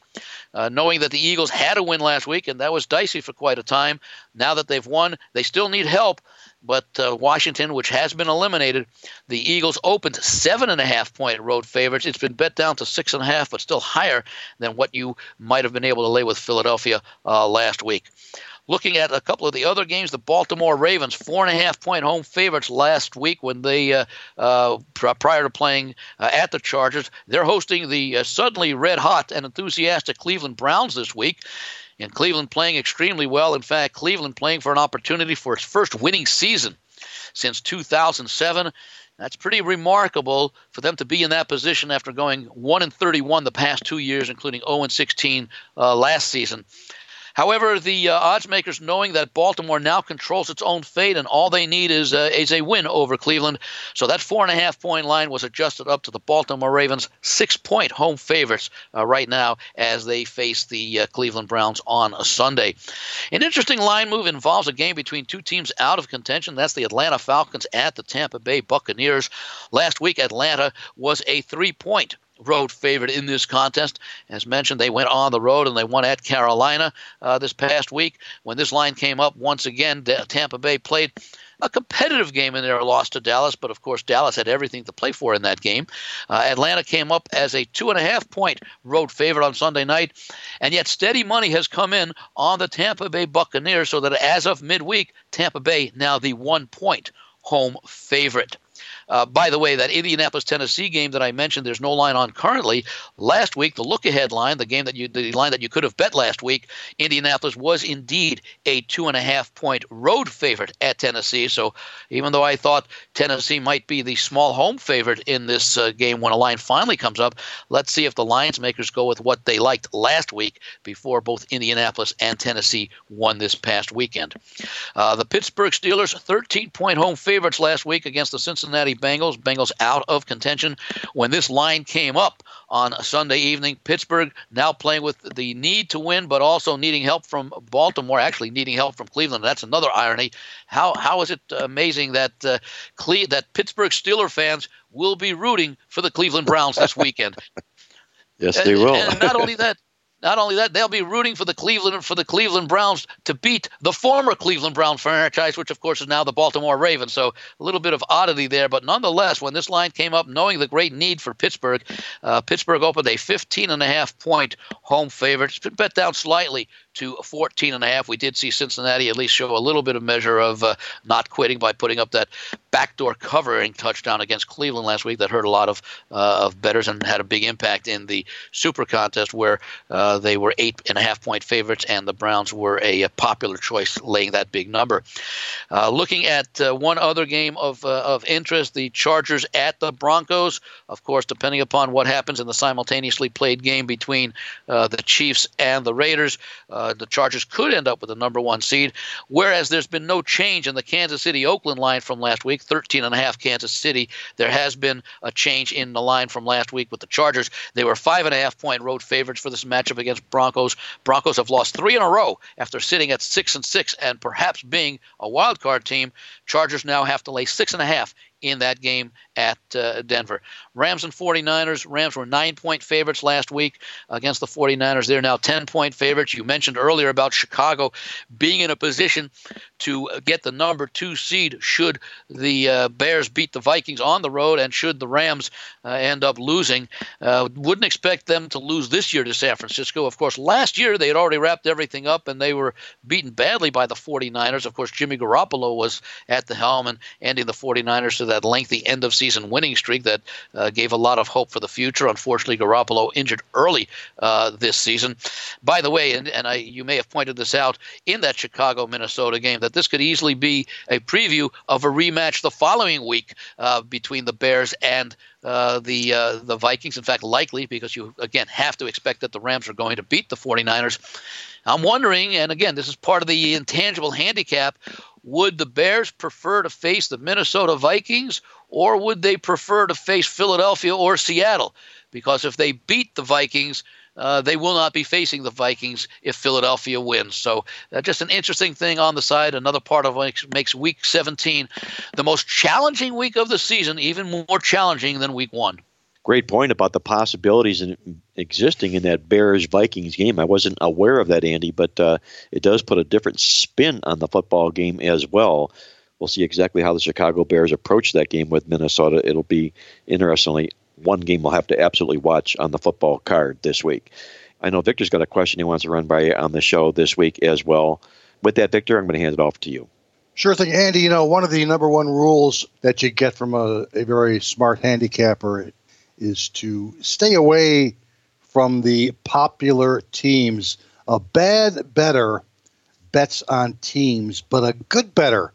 Knowing that the Eagles had a win last week, and that was dicey for quite a time, now that they've won, they still need help. But Washington, which has been eliminated, the Eagles opened 7.5-point road favorites. It's been bet down to 6.5, but still higher than what you might have been able to lay with Philadelphia last week. Looking at a couple of the other games, the Baltimore Ravens, 4.5-point home favorites last week when they, prior to playing at the Chargers, they're hosting the suddenly red-hot and enthusiastic Cleveland Browns this week. And Cleveland playing extremely well. In fact, Cleveland playing for an opportunity for its first winning season since 2007. That's pretty remarkable for them to be in that position after going 1-31 the past 2 years, including 0-16 last season. However, the odds makers, knowing that Baltimore now controls its own fate and all they need is a win over Cleveland. So that 4.5-point line was adjusted up to the Baltimore Ravens, 6-point home favorites right now as they face the Cleveland Browns on a Sunday. An interesting line move involves a game between two teams out of contention. That's the Atlanta Falcons at the Tampa Bay Buccaneers. Last week, Atlanta was a 3-point road favorite in this contest. As mentioned, they went on the road and they won at Carolina this past week. When this line came up, once again, Tampa Bay played a competitive game in their loss to Dallas, but of course Dallas had everything to play for in that game. Atlanta came up as a 2.5-point road favorite on Sunday night, and yet steady money has come in on the Tampa Bay Buccaneers so that as of midweek, Tampa Bay now the 1-point home favorite. By the way, that Indianapolis, Tennessee game that I mentioned, there's no line on currently. Last week, the look-ahead line, the line that you could have bet last week, Indianapolis was indeed a 2.5-point road favorite at Tennessee. So even though I thought Tennessee might be the small home favorite in this game when a line finally comes up, let's see if the lines makers go with what they liked last week before both Indianapolis and Tennessee won this past weekend. The Pittsburgh Steelers, 13-point home favorites last week against the Cincinnati Bengals out of contention. When this line came up on Sunday evening, Pittsburgh now playing with the need to win, but also needing help from Baltimore, actually needing help from Cleveland. That's another irony. How is it amazing that Pittsburgh Steelers fans will be rooting for the Cleveland Browns this weekend? Yes, they will. And not only that, they'll be rooting for the Cleveland Browns to beat the former Cleveland Brown franchise, which, of course, is now the Baltimore Ravens. So a little bit of oddity there. But nonetheless, when this line came up, knowing the great need for Pittsburgh, Pittsburgh opened a 15.5-point home favorite. It's been bet down slightly to 14.5. We did see Cincinnati at least show a little bit of measure of not quitting by putting up that backdoor covering touchdown against Cleveland last week that hurt a lot of bettors and had a big impact in the Super Contest where they were 8.5-point favorites and the Browns were a popular choice laying that big number. Looking at one other game of interest, the Chargers at the Broncos. Of course, depending upon what happens in the simultaneously played game between the Chiefs and the Raiders, the Chargers could end up with the number one seed, whereas there's been no change in the Kansas City-Oakland line from last week, 13.5 Kansas City. There has been a change in the line from last week with the Chargers. They were 5.5-point road favorites for this matchup against Broncos. Broncos have lost 3 in a row after sitting at 6-6 and perhaps being a wild card team. Chargers now have to lay 6.5 in that game at Denver. Rams and 49ers. Rams were 9-point favorites last week against the 49ers. They're now 10-point favorites. You mentioned earlier about Chicago being in a position to get the number 2 seed should the Bears beat the Vikings on the road and should the Rams end up losing. Wouldn't expect them to lose this year to San Francisco. Of course, last year they had already wrapped everything up and they were beaten badly by the 49ers. Of course, Jimmy Garoppolo was at the helm and ending the 49ers to that lengthy end-of-season winning streak that gave a lot of hope for the future. Unfortunately, Garoppolo injured early this season. By the way, and you may have pointed this out in that Chicago-Minnesota game, that this could easily be a preview of a rematch the following week between the Bears and the Vikings. In fact, likely, because you, again, have to expect that the Rams are going to beat the 49ers. I'm wondering, and again, this is part of the intangible handicap, would the Bears prefer to face the Minnesota Vikings, or would they prefer to face Philadelphia or Seattle? Because if they beat the Vikings, they will not be facing the Vikings if Philadelphia wins. So just an interesting thing on the side. Another part of what makes Week 17 the most challenging week of the season, even more challenging than Week 1. Great point about the possibilities existing in that Bears-Vikings game. I wasn't aware of that, Andy, but it does put a different spin on the football game as well. We'll see exactly how the Chicago Bears approach that game with Minnesota. It'll be, interestingly, one game we'll have to absolutely watch on the football card this week. I know Victor's got a question he wants to run by on the show this week as well. With that, Victor, I'm going to hand it off to you. Sure thing, Andy. You know, one of the number one rules that you get from a very smart handicapper is to stay away from the popular teams. A bad bettor bets on teams, but a good bettor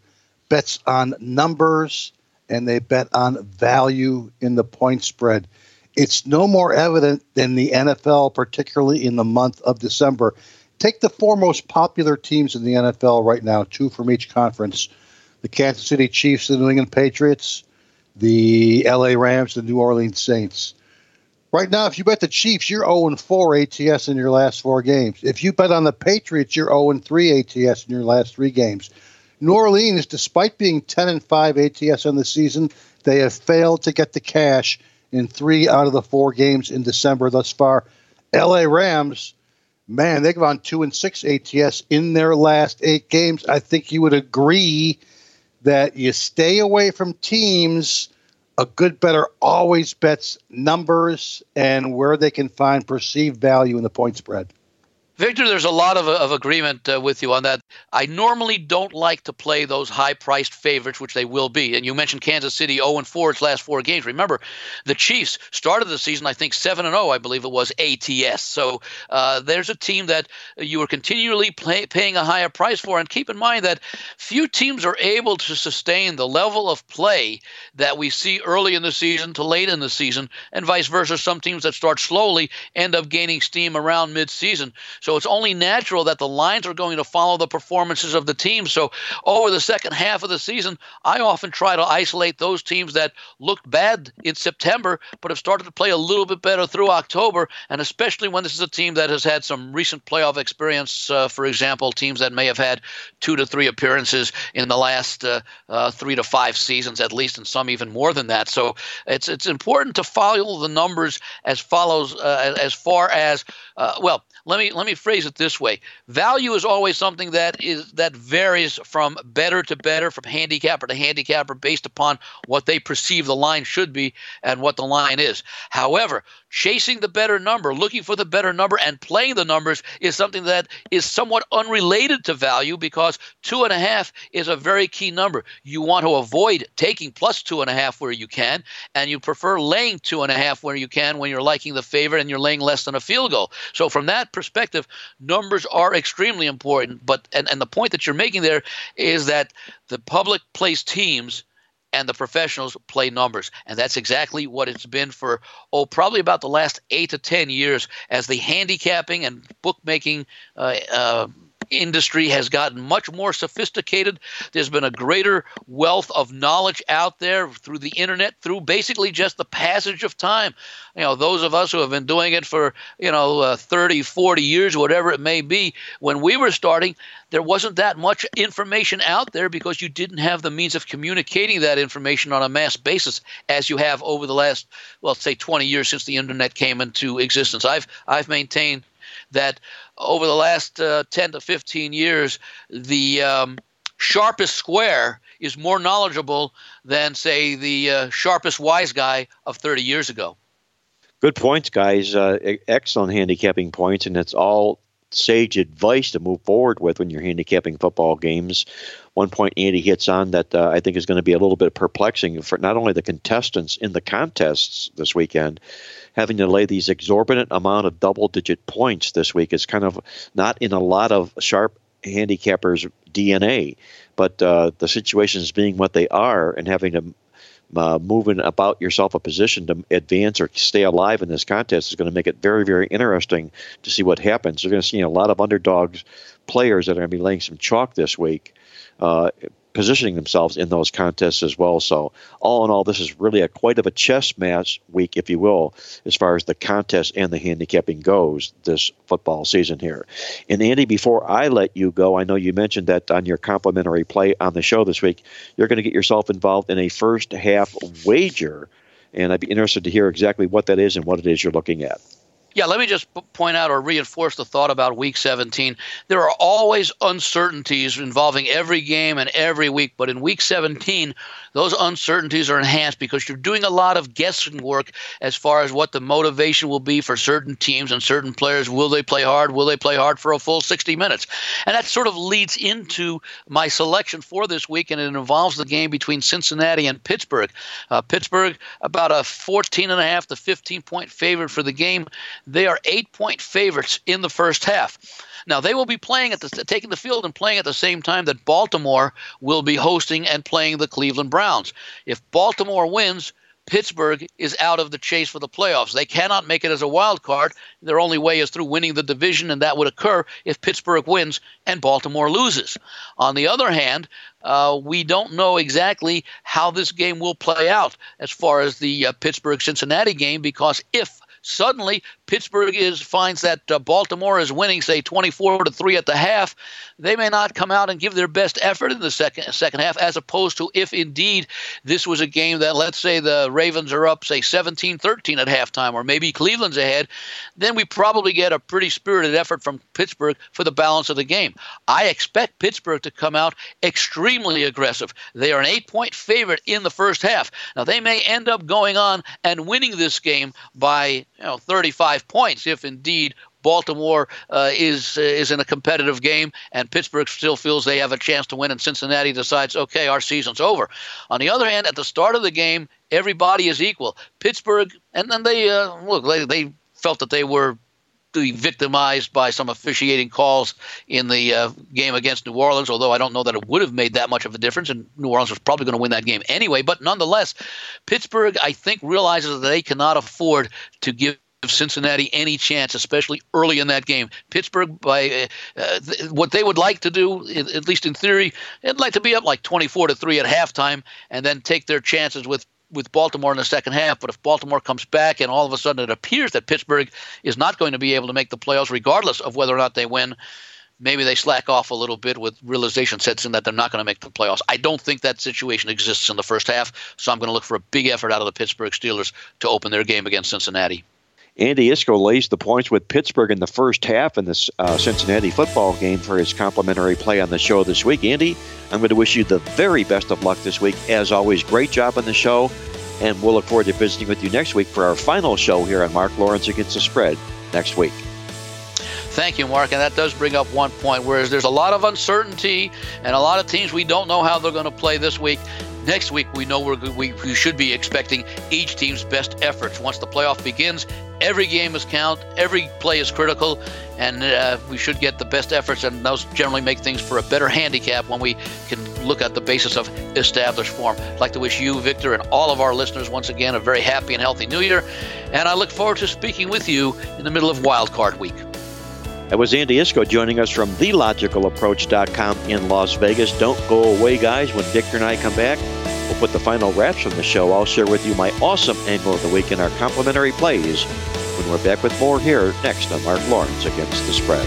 bets on numbers and they bet on value in the point spread. It's no more evident than the NFL, particularly in the month of December. Take the four most popular teams in the NFL right now, two from each conference, the Kansas City Chiefs, the New England Patriots, the LA Rams, the New Orleans Saints. Right now, if you bet the Chiefs, you're 0-4 ATS in your last four games. If you bet on the Patriots, you're 0-3 ATS in your last three games. New Orleans, despite being 10-5 ATS on the season, they have failed to get the cash in 3 out of the 4 games in December thus far. LA Rams, man, they've gone 2-6 ATS in their last 8 games. I think you would agree that you stay away from teams. A good bettor always bets numbers and where they can find perceived value in the point spread. Victor, there's a lot of agreement with you on that. I normally don't like to play those high-priced favorites, which they will be. And you mentioned Kansas City 0-4 its last 4 games. Remember, the Chiefs started the season, I think, 7-0, I believe it was, ATS. So there's a team that you are continually paying a higher price for. And keep in mind that few teams are able to sustain the level of play that we see early in the season to late in the season, and vice versa. Some teams that start slowly end up gaining steam around midseason. So it's only natural that the lines are going to follow the performances of the team. So over the second half of the season, I often try to isolate those teams that looked bad in September but have started to play a little bit better through October, and especially when this is a team that has had some recent playoff experience, for example, teams that may have had 2 to 3 appearances in the last 3 to 5 seasons at least, and some even more than that. So it's important to follow the numbers as follows as far as well, let me phrase it this way. Value is always something that varies from better to better, from handicapper to handicapper, based upon what they perceive the line should be and what the line is. However, chasing the better number, looking for the better number, and playing the numbers is something that is somewhat unrelated to value, because 2.5 is a very key number. You want to avoid taking plus 2.5 where you can, and you prefer laying 2.5 where you can when you're liking the favorite and you're laying less than a field goal. So from that perspective, numbers are extremely important. But and the point that you're making there is that the public plays teams and the professionals play numbers. And that's exactly what it's been for, probably about the last 8 to 10 years, as the handicapping and bookmaking industry has gotten much more sophisticated. There's been a greater wealth of knowledge out there through the internet, through basically just the passage of time. You know, those of us who have been doing it for, 30, 40 years, whatever it may be, when we were starting, there wasn't that much information out there because you didn't have the means of communicating that information on a mass basis as you have over the last, well, say 20 years since the internet came into existence. I've maintained that over the last 10 to 15 years, the sharpest square is more knowledgeable than, say, the sharpest wise guy of 30 years ago. Good points, guys. Excellent handicapping points, and it's all sage advice to move forward with when you're handicapping football games. One point Andy hits on that I think is going to be a little bit perplexing for not only the contestants in the contests this weekend. Having to lay these exorbitant amount of double-digit points this week is kind of not in a lot of sharp handicappers' DNA, but the situations being what they are and having to move in about yourself a position to advance or stay alive in this contest is going to make it very, very interesting to see what happens. You're going to see a lot of underdogs players that are going to be laying some chalk this week, positioning themselves in those contests as well. So all in all, this is really quite a chess match week, if you will, as far as the contest and the handicapping goes this football season here. And Andy, before I let you go, I know you mentioned that on your complimentary play on the show this week, you're going to get yourself involved in a first half wager. And I'd be interested to hear exactly what that is and what it is you're looking at. Yeah, let me just point out or reinforce the thought about Week 17. There are always uncertainties involving every game and every week, but in Week 17, those uncertainties are enhanced because you're doing a lot of guessing work as far as what the motivation will be for certain teams and certain players. Will they play hard? Will they play hard for a full 60 minutes? And that sort of leads into my selection for this week, and it involves the game between Cincinnati and Pittsburgh. Pittsburgh, about a 14.5 to 15-point favorite for the game. They are 8-point favorites in the first half. Now, they will be playing at taking the field and playing at the same time that Baltimore will be hosting and playing the Cleveland Browns. If Baltimore wins, Pittsburgh is out of the chase for the playoffs. They cannot make it as a wild card. Their only way is through winning the division, and that would occur if Pittsburgh wins and Baltimore loses. On the other hand, we don't know exactly how this game will play out as far as the Pittsburgh-Cincinnati game, because if suddenly Pittsburgh finds that Baltimore is winning, say, 24-3 at the half, they may not come out and give their best effort in the second half, as opposed to if indeed this was a game that, let's say, the Ravens are up, say, 17-13 at halftime, or maybe Cleveland's ahead, then we probably get a pretty spirited effort from Pittsburgh for the balance of the game. I expect Pittsburgh to come out extremely aggressive. They are an 8-point favorite in the first half. Now, they may end up going on and winning this game by 35 points if indeed Baltimore is in a competitive game and Pittsburgh still feels they have a chance to win and Cincinnati decides, okay, our season's over. On the other hand, at the start of the game, everybody is equal. Pittsburgh, and then they felt that they were victimized by some officiating calls in the game against New Orleans, although I don't know that it would have made that much of a difference, and New Orleans was probably going to win that game anyway. But nonetheless, Pittsburgh, I think, realizes that they cannot afford to give Cincinnati any chance, especially early in that game. Pittsburgh, by what they would like to do, at least in theory, they'd like to be up like 24-3 at halftime and then take their chances with Baltimore in the second half. But if Baltimore comes back and all of a sudden it appears that Pittsburgh is not going to be able to make the playoffs regardless of whether or not they win, maybe they slack off a little bit with realization sets in that they're not going to make the playoffs. I don't think that situation exists in the first half, so I'm going to look for a big effort out of the Pittsburgh Steelers to open their game against Cincinnati. Andy Isco lays the points with Pittsburgh in the first half in this Cincinnati football game for his complimentary play on the show this week. Andy, I'm going to wish you the very best of luck this week. As always, great job on the show, and we'll look forward to visiting with you next week for our final show here on Mark Lawrence Against the Spread next week. Thank you, Mark, and that does bring up one point, whereas there's a lot of uncertainty and a lot of teams we don't know how they're going to play this week. Next week, we know we should be expecting each team's best efforts. Once the playoff begins, every game is count, every play is critical, and we should get the best efforts, and those generally make things for a better handicap when we can look at the basis of established form. I'd like to wish you, Victor, and all of our listeners once again a very happy and healthy New Year, and I look forward to speaking with you in the middle of Wild Card Week. That was Andy Isco joining us from TheLogicalApproach.com in Las Vegas. Don't go away, guys. When Victor and I come back, we'll put the final wraps on the show. I'll share with you my awesome angle of the week and our complimentary plays when we're back with more here next on Mark Lawrence Against the Spread.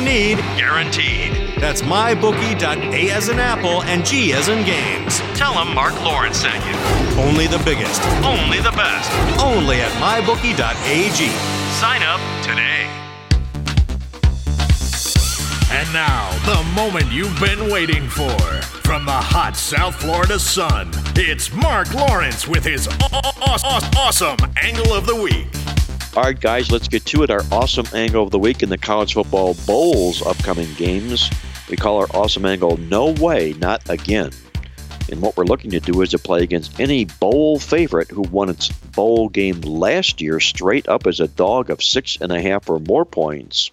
need, guaranteed. That's mybookie.a as in Apple and G as in games. Tell them Mark Lawrence sent you. Only the biggest, only the best, only at mybookie.ag. Sign up today. And now, the moment you've been waiting for. From the hot South Florida sun, it's Mark Lawrence with his awesome angle of the week. All right, guys, let's get to it. Our awesome angle of the week in the College Football Bowl's upcoming games. We call our awesome angle, No Way, Not Again. And what we're looking to do is to play against any bowl favorite who won its bowl game last year straight up as a dog of 6.5 or more points.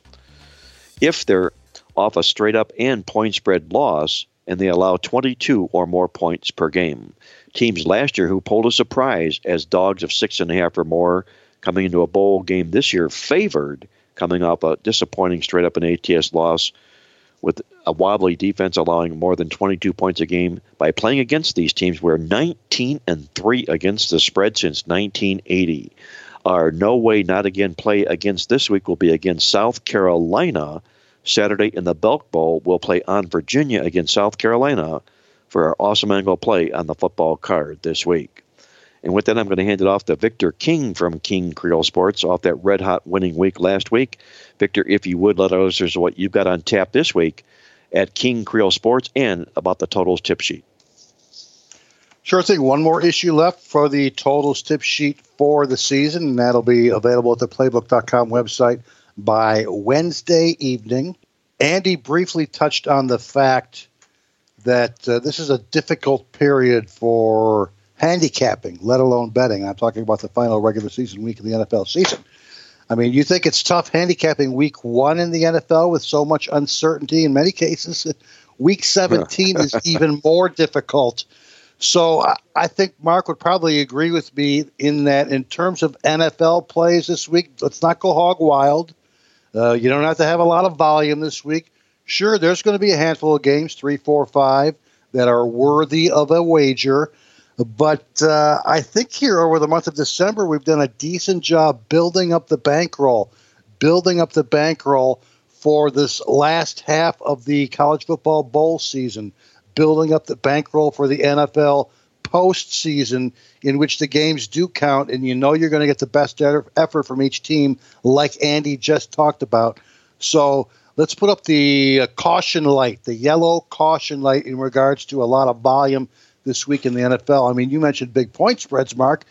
If they're off a straight up and point spread loss, and they allow 22 or more points per game. Teams last year who pulled a surprise as dogs of 6.5 or more coming into a bowl game this year, favored coming off a disappointing straight-up an ATS loss with a wobbly defense allowing more than 22 points a game. By playing against these teams, we're 19-3 against the spread since 1980. Our No Way Not Again play against this week will be against South Carolina. Saturday in the Belk Bowl, we'll play on Virginia against South Carolina for our awesome angle play on the football card this week. And with that, I'm going to hand it off to Victor King from King Creole Sports off that red-hot winning week last week. Victor, if you would, let our listeners know what you've got on tap this week at King Creole Sports and about the totals tip sheet. Sure thing. One more issue left for the totals tip sheet for the season, and that'll be available at the playbook.com website by Wednesday evening. Andy briefly touched on the fact that this is a difficult period for handicapping, let alone betting. I'm talking about the final regular season week of the NFL season. I mean, you think it's tough handicapping week one in the NFL with so much uncertainty in many cases. Week 17 is even more difficult. So I think Mark would probably agree with me in that in terms of NFL plays this week, let's not go hog wild. You don't have to have a lot of volume this week. Sure, there's going to be a handful of games, 3, 4, 5, that are worthy of a wager. But I think here over the month of December, we've done a decent job building up the bankroll for this last half of the college football bowl season, building up the bankroll for the NFL postseason in which the games do count, and you know you're going to get the best effort from each team like Andy just talked about. So let's put up the caution light, the yellow caution light in regards to a lot of volume this week in the NFL. I mean, you mentioned big point spreads, Mark.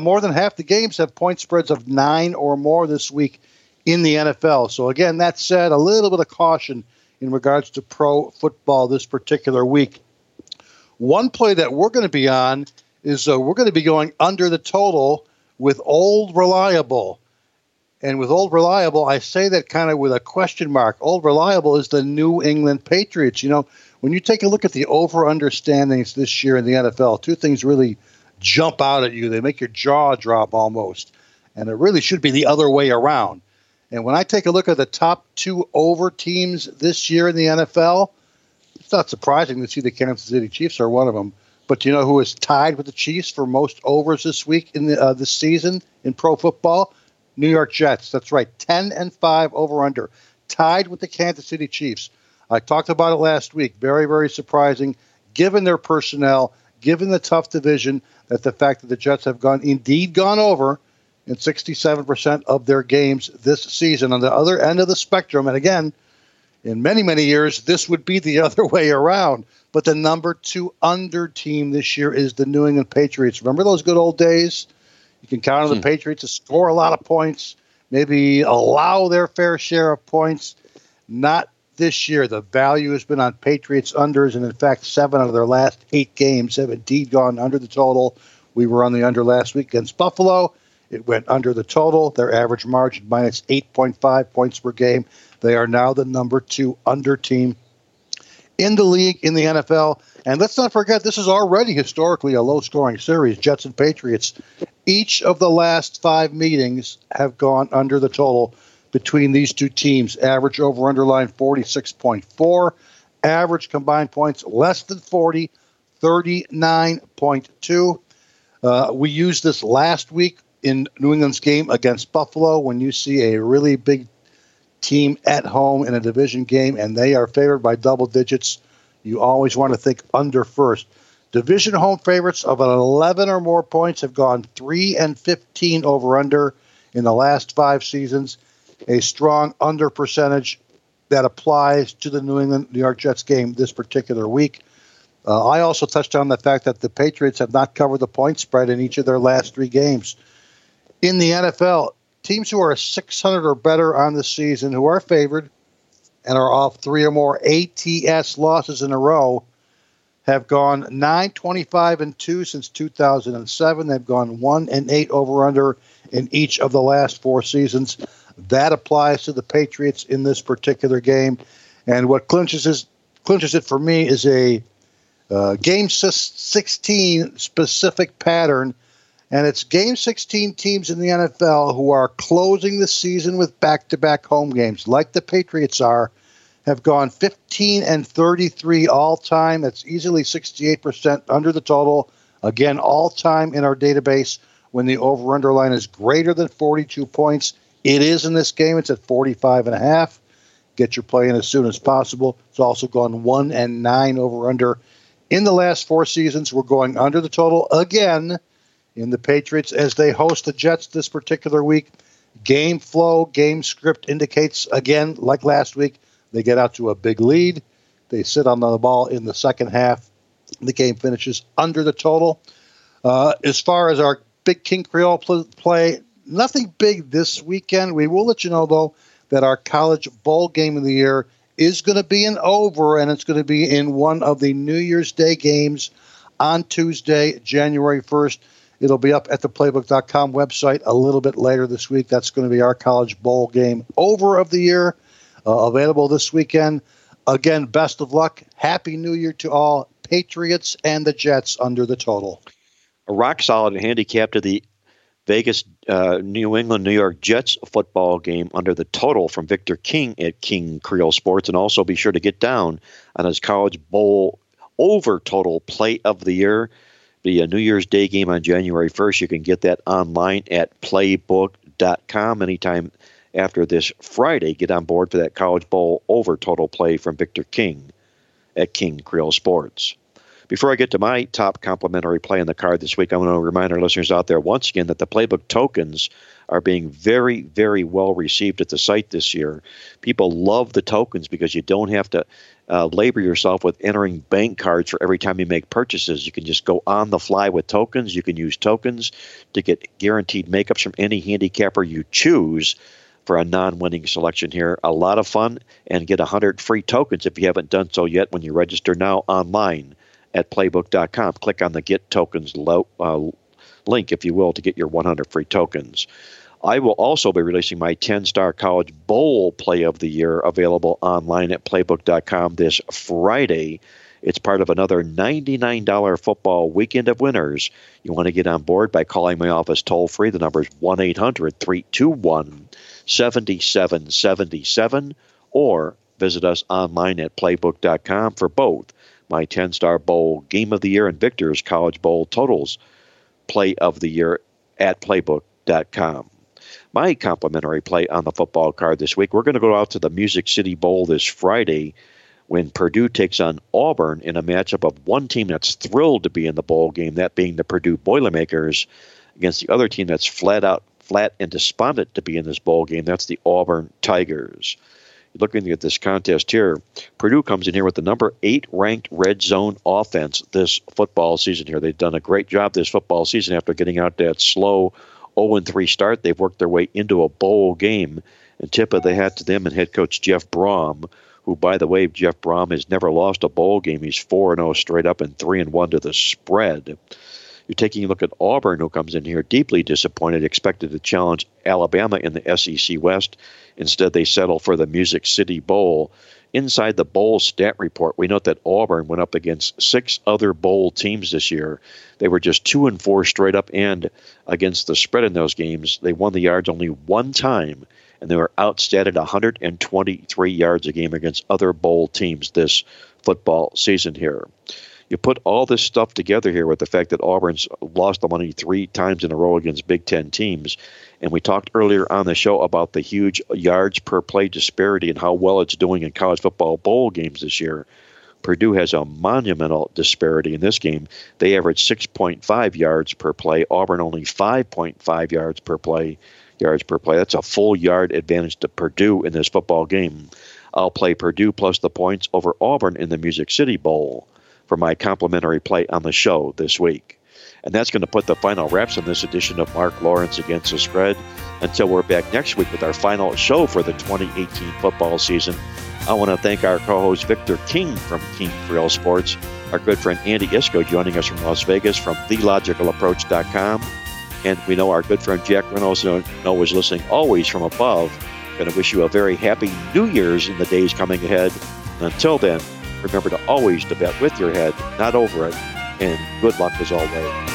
More than half the games have point spreads of 9 or more this week in the NFL. So again, that said, a little bit of caution in regards to pro football this particular week. One play that we're going to be on is we're going to be going under the total with Old Reliable. And with Old Reliable, I say that kind of with a question mark. Old Reliable is the New England Patriots. You know, when you take a look at the over-under standings this year in the NFL, two things really jump out at you. They make your jaw drop almost. And it really should be the other way around. And when I take a look at the top 2 over teams this year in the NFL, it's not surprising to see the Kansas City Chiefs are one of them. But do you know who is tied with the Chiefs for most overs this week in this season in pro football? New York Jets. That's right, 10-5 over-under, tied with the Kansas City Chiefs. I talked about it last week. Very, very surprising, given their personnel, given the tough division, that the fact that the Jets have indeed gone over in 67% of their games this season. On the other end of the spectrum, and again, in many, many years, this would be the other way around. But the number 2 under team this year is the New England Patriots. Remember those good old days? You can count on the Patriots to score a lot of points, maybe allow their fair share of points. Not this year. The value has been on Patriots unders, and in fact, 7 of their last 8 games have indeed gone under the total. We were on the under last week against Buffalo. It went under the total. Their average margin minus 8.5 points per game. They are now the number 2 under team in the league, in the NFL. And let's not forget, this is already historically a low-scoring series, Jets and Patriots. Each of the last 5 meetings have gone under the total between these two teams. Average over-under line 46.4. Average combined points less than 40, 39.2. We used this last week in New England's game against Buffalo, when you see a really big team at home in a division game and they are favored by double digits, you always want to think under first. Division home favorites of 11 or more points have gone 3-15 over under in the last 5 seasons. A strong under percentage that applies to the New England New York Jets game this particular week. I also touched on the fact that the Patriots have not covered the point spread in each of their last 3 games. In the NFL, teams who are 600 or better on the season, who are favored and are off 3 or more ATS losses in a row, have gone 9-25-2 since 2007. They've gone 1-8 over-under in each of the last 4 seasons. That applies to the Patriots in this particular game. And what clinches it for me is a Game 16 specific pattern. And it's Game 16 teams in the NFL who are closing the season with back-to-back home games, like the Patriots are, have gone 15-33 all-time. That's easily 68% under the total. Again, all-time in our database when the over-under line is greater than 42 points. It is in this game. It's at 45.5. Get your play in as soon as possible. It's also gone 1-9 over-under. In the last 4 seasons, we're going under the total again in the Patriots as they host the Jets this particular week. Game flow, game script indicates, again, like last week, they get out to a big lead. They sit on the ball in the second half. The game finishes under the total. As far as our big King Creole play, nothing big this weekend. We will let you know, though, that our college bowl game of the year is going to be an over, and it's going to be in one of the New Year's Day games on Tuesday, January 1st. It'll be up at the playbook.com website a little bit later this week. That's going to be our college bowl game over of the year, available this weekend. Again, best of luck. Happy New Year to all. Patriots and the Jets under the total. A rock solid handicap to the Vegas, New England, New York Jets football game under the total from Victor King at King Creole Sports. And also be sure to get down on his college bowl over total play of the year. Be a New Year's Day game on January 1st. You can get that online at playbook.com anytime after this Friday. Get on board for that college bowl over total play from Victor King at King Creole Sports. Before I get to my top complimentary play on the card this week, I want to remind our listeners out there once again that the Playbook tokens are being very, very well received at the site this year. People love the tokens because you don't have to labor yourself with entering bank cards for every time you make purchases. You can just go on the fly with tokens. You can use tokens to get guaranteed makeups from any handicapper you choose for a non-winning selection here. A lot of fun, and get 100 free tokens if you haven't done so yet when you register now online at playbook.com. Click on the Get Tokens link, if you will, to get your 100 free tokens. I will also be releasing my 10-star college bowl play of the year available online at playbook.com this Friday. It's part of another $99 football weekend of winners. You want to get on board by calling my office toll-free. The number is 1-800-321-7777, or visit us online at playbook.com for both my 10-star bowl game of the year and Victor's college bowl totals play of the year at playbook.com. My complimentary play on the football card this week, we're going to go out to the Music City Bowl this Friday when Purdue takes on Auburn in a matchup of one team that's thrilled to be in the bowl game, that being the Purdue Boilermakers, against the other team that's flat and despondent to be in this bowl game. That's the Auburn Tigers. Looking at this contest here, Purdue comes in here with the number 8 ranked red zone offense this football season here. They've done a great job this football season after getting out that slow 0-3 start. They've worked their way into a bowl game, and tip of the hat to them and head coach Jeff Brom, who, by the way, Jeff Brom has never lost a bowl game. He's 4-0 straight up and 3-1 to the spread. You're taking a look at Auburn, who comes in here deeply disappointed, expected to challenge Alabama in the SEC West. Instead, they settle for the Music City Bowl. Inside the bowl stat report, we note that Auburn went up against 6 other bowl teams this year. They were just 2-4 straight up and against the spread in those games. They won the yards only one time, and they were outstatted 123 yards a game against other bowl teams this football season here. You put all this stuff together here with the fact that Auburn's lost the money 3 times in a row against Big Ten teams. And we talked earlier on the show about the huge yards per play disparity and how well it's doing in college football bowl games this year. Purdue has a monumental disparity in this game. They averaged 6.5 yards per play. Auburn only 5.5 yards per play. That's a full yard advantage to Purdue in this football game. I'll play Purdue plus the points over Auburn in the Music City Bowl for my complimentary play on the show this week. And that's going to put the final wraps on this edition of Mark Lawrence Against the Spread. Until we're back next week with our final show for the 2018 football season, I want to thank our co-host Victor King from King Creole Sports, our good friend Andy Isco joining us from Las Vegas from TheLogicalApproach.com, and we know our good friend Jack Reynolds, is listening always from above. Going to wish you a very happy New Year's in the days coming ahead. And until then, remember to always to bet with your head, not over it, and good luck as always.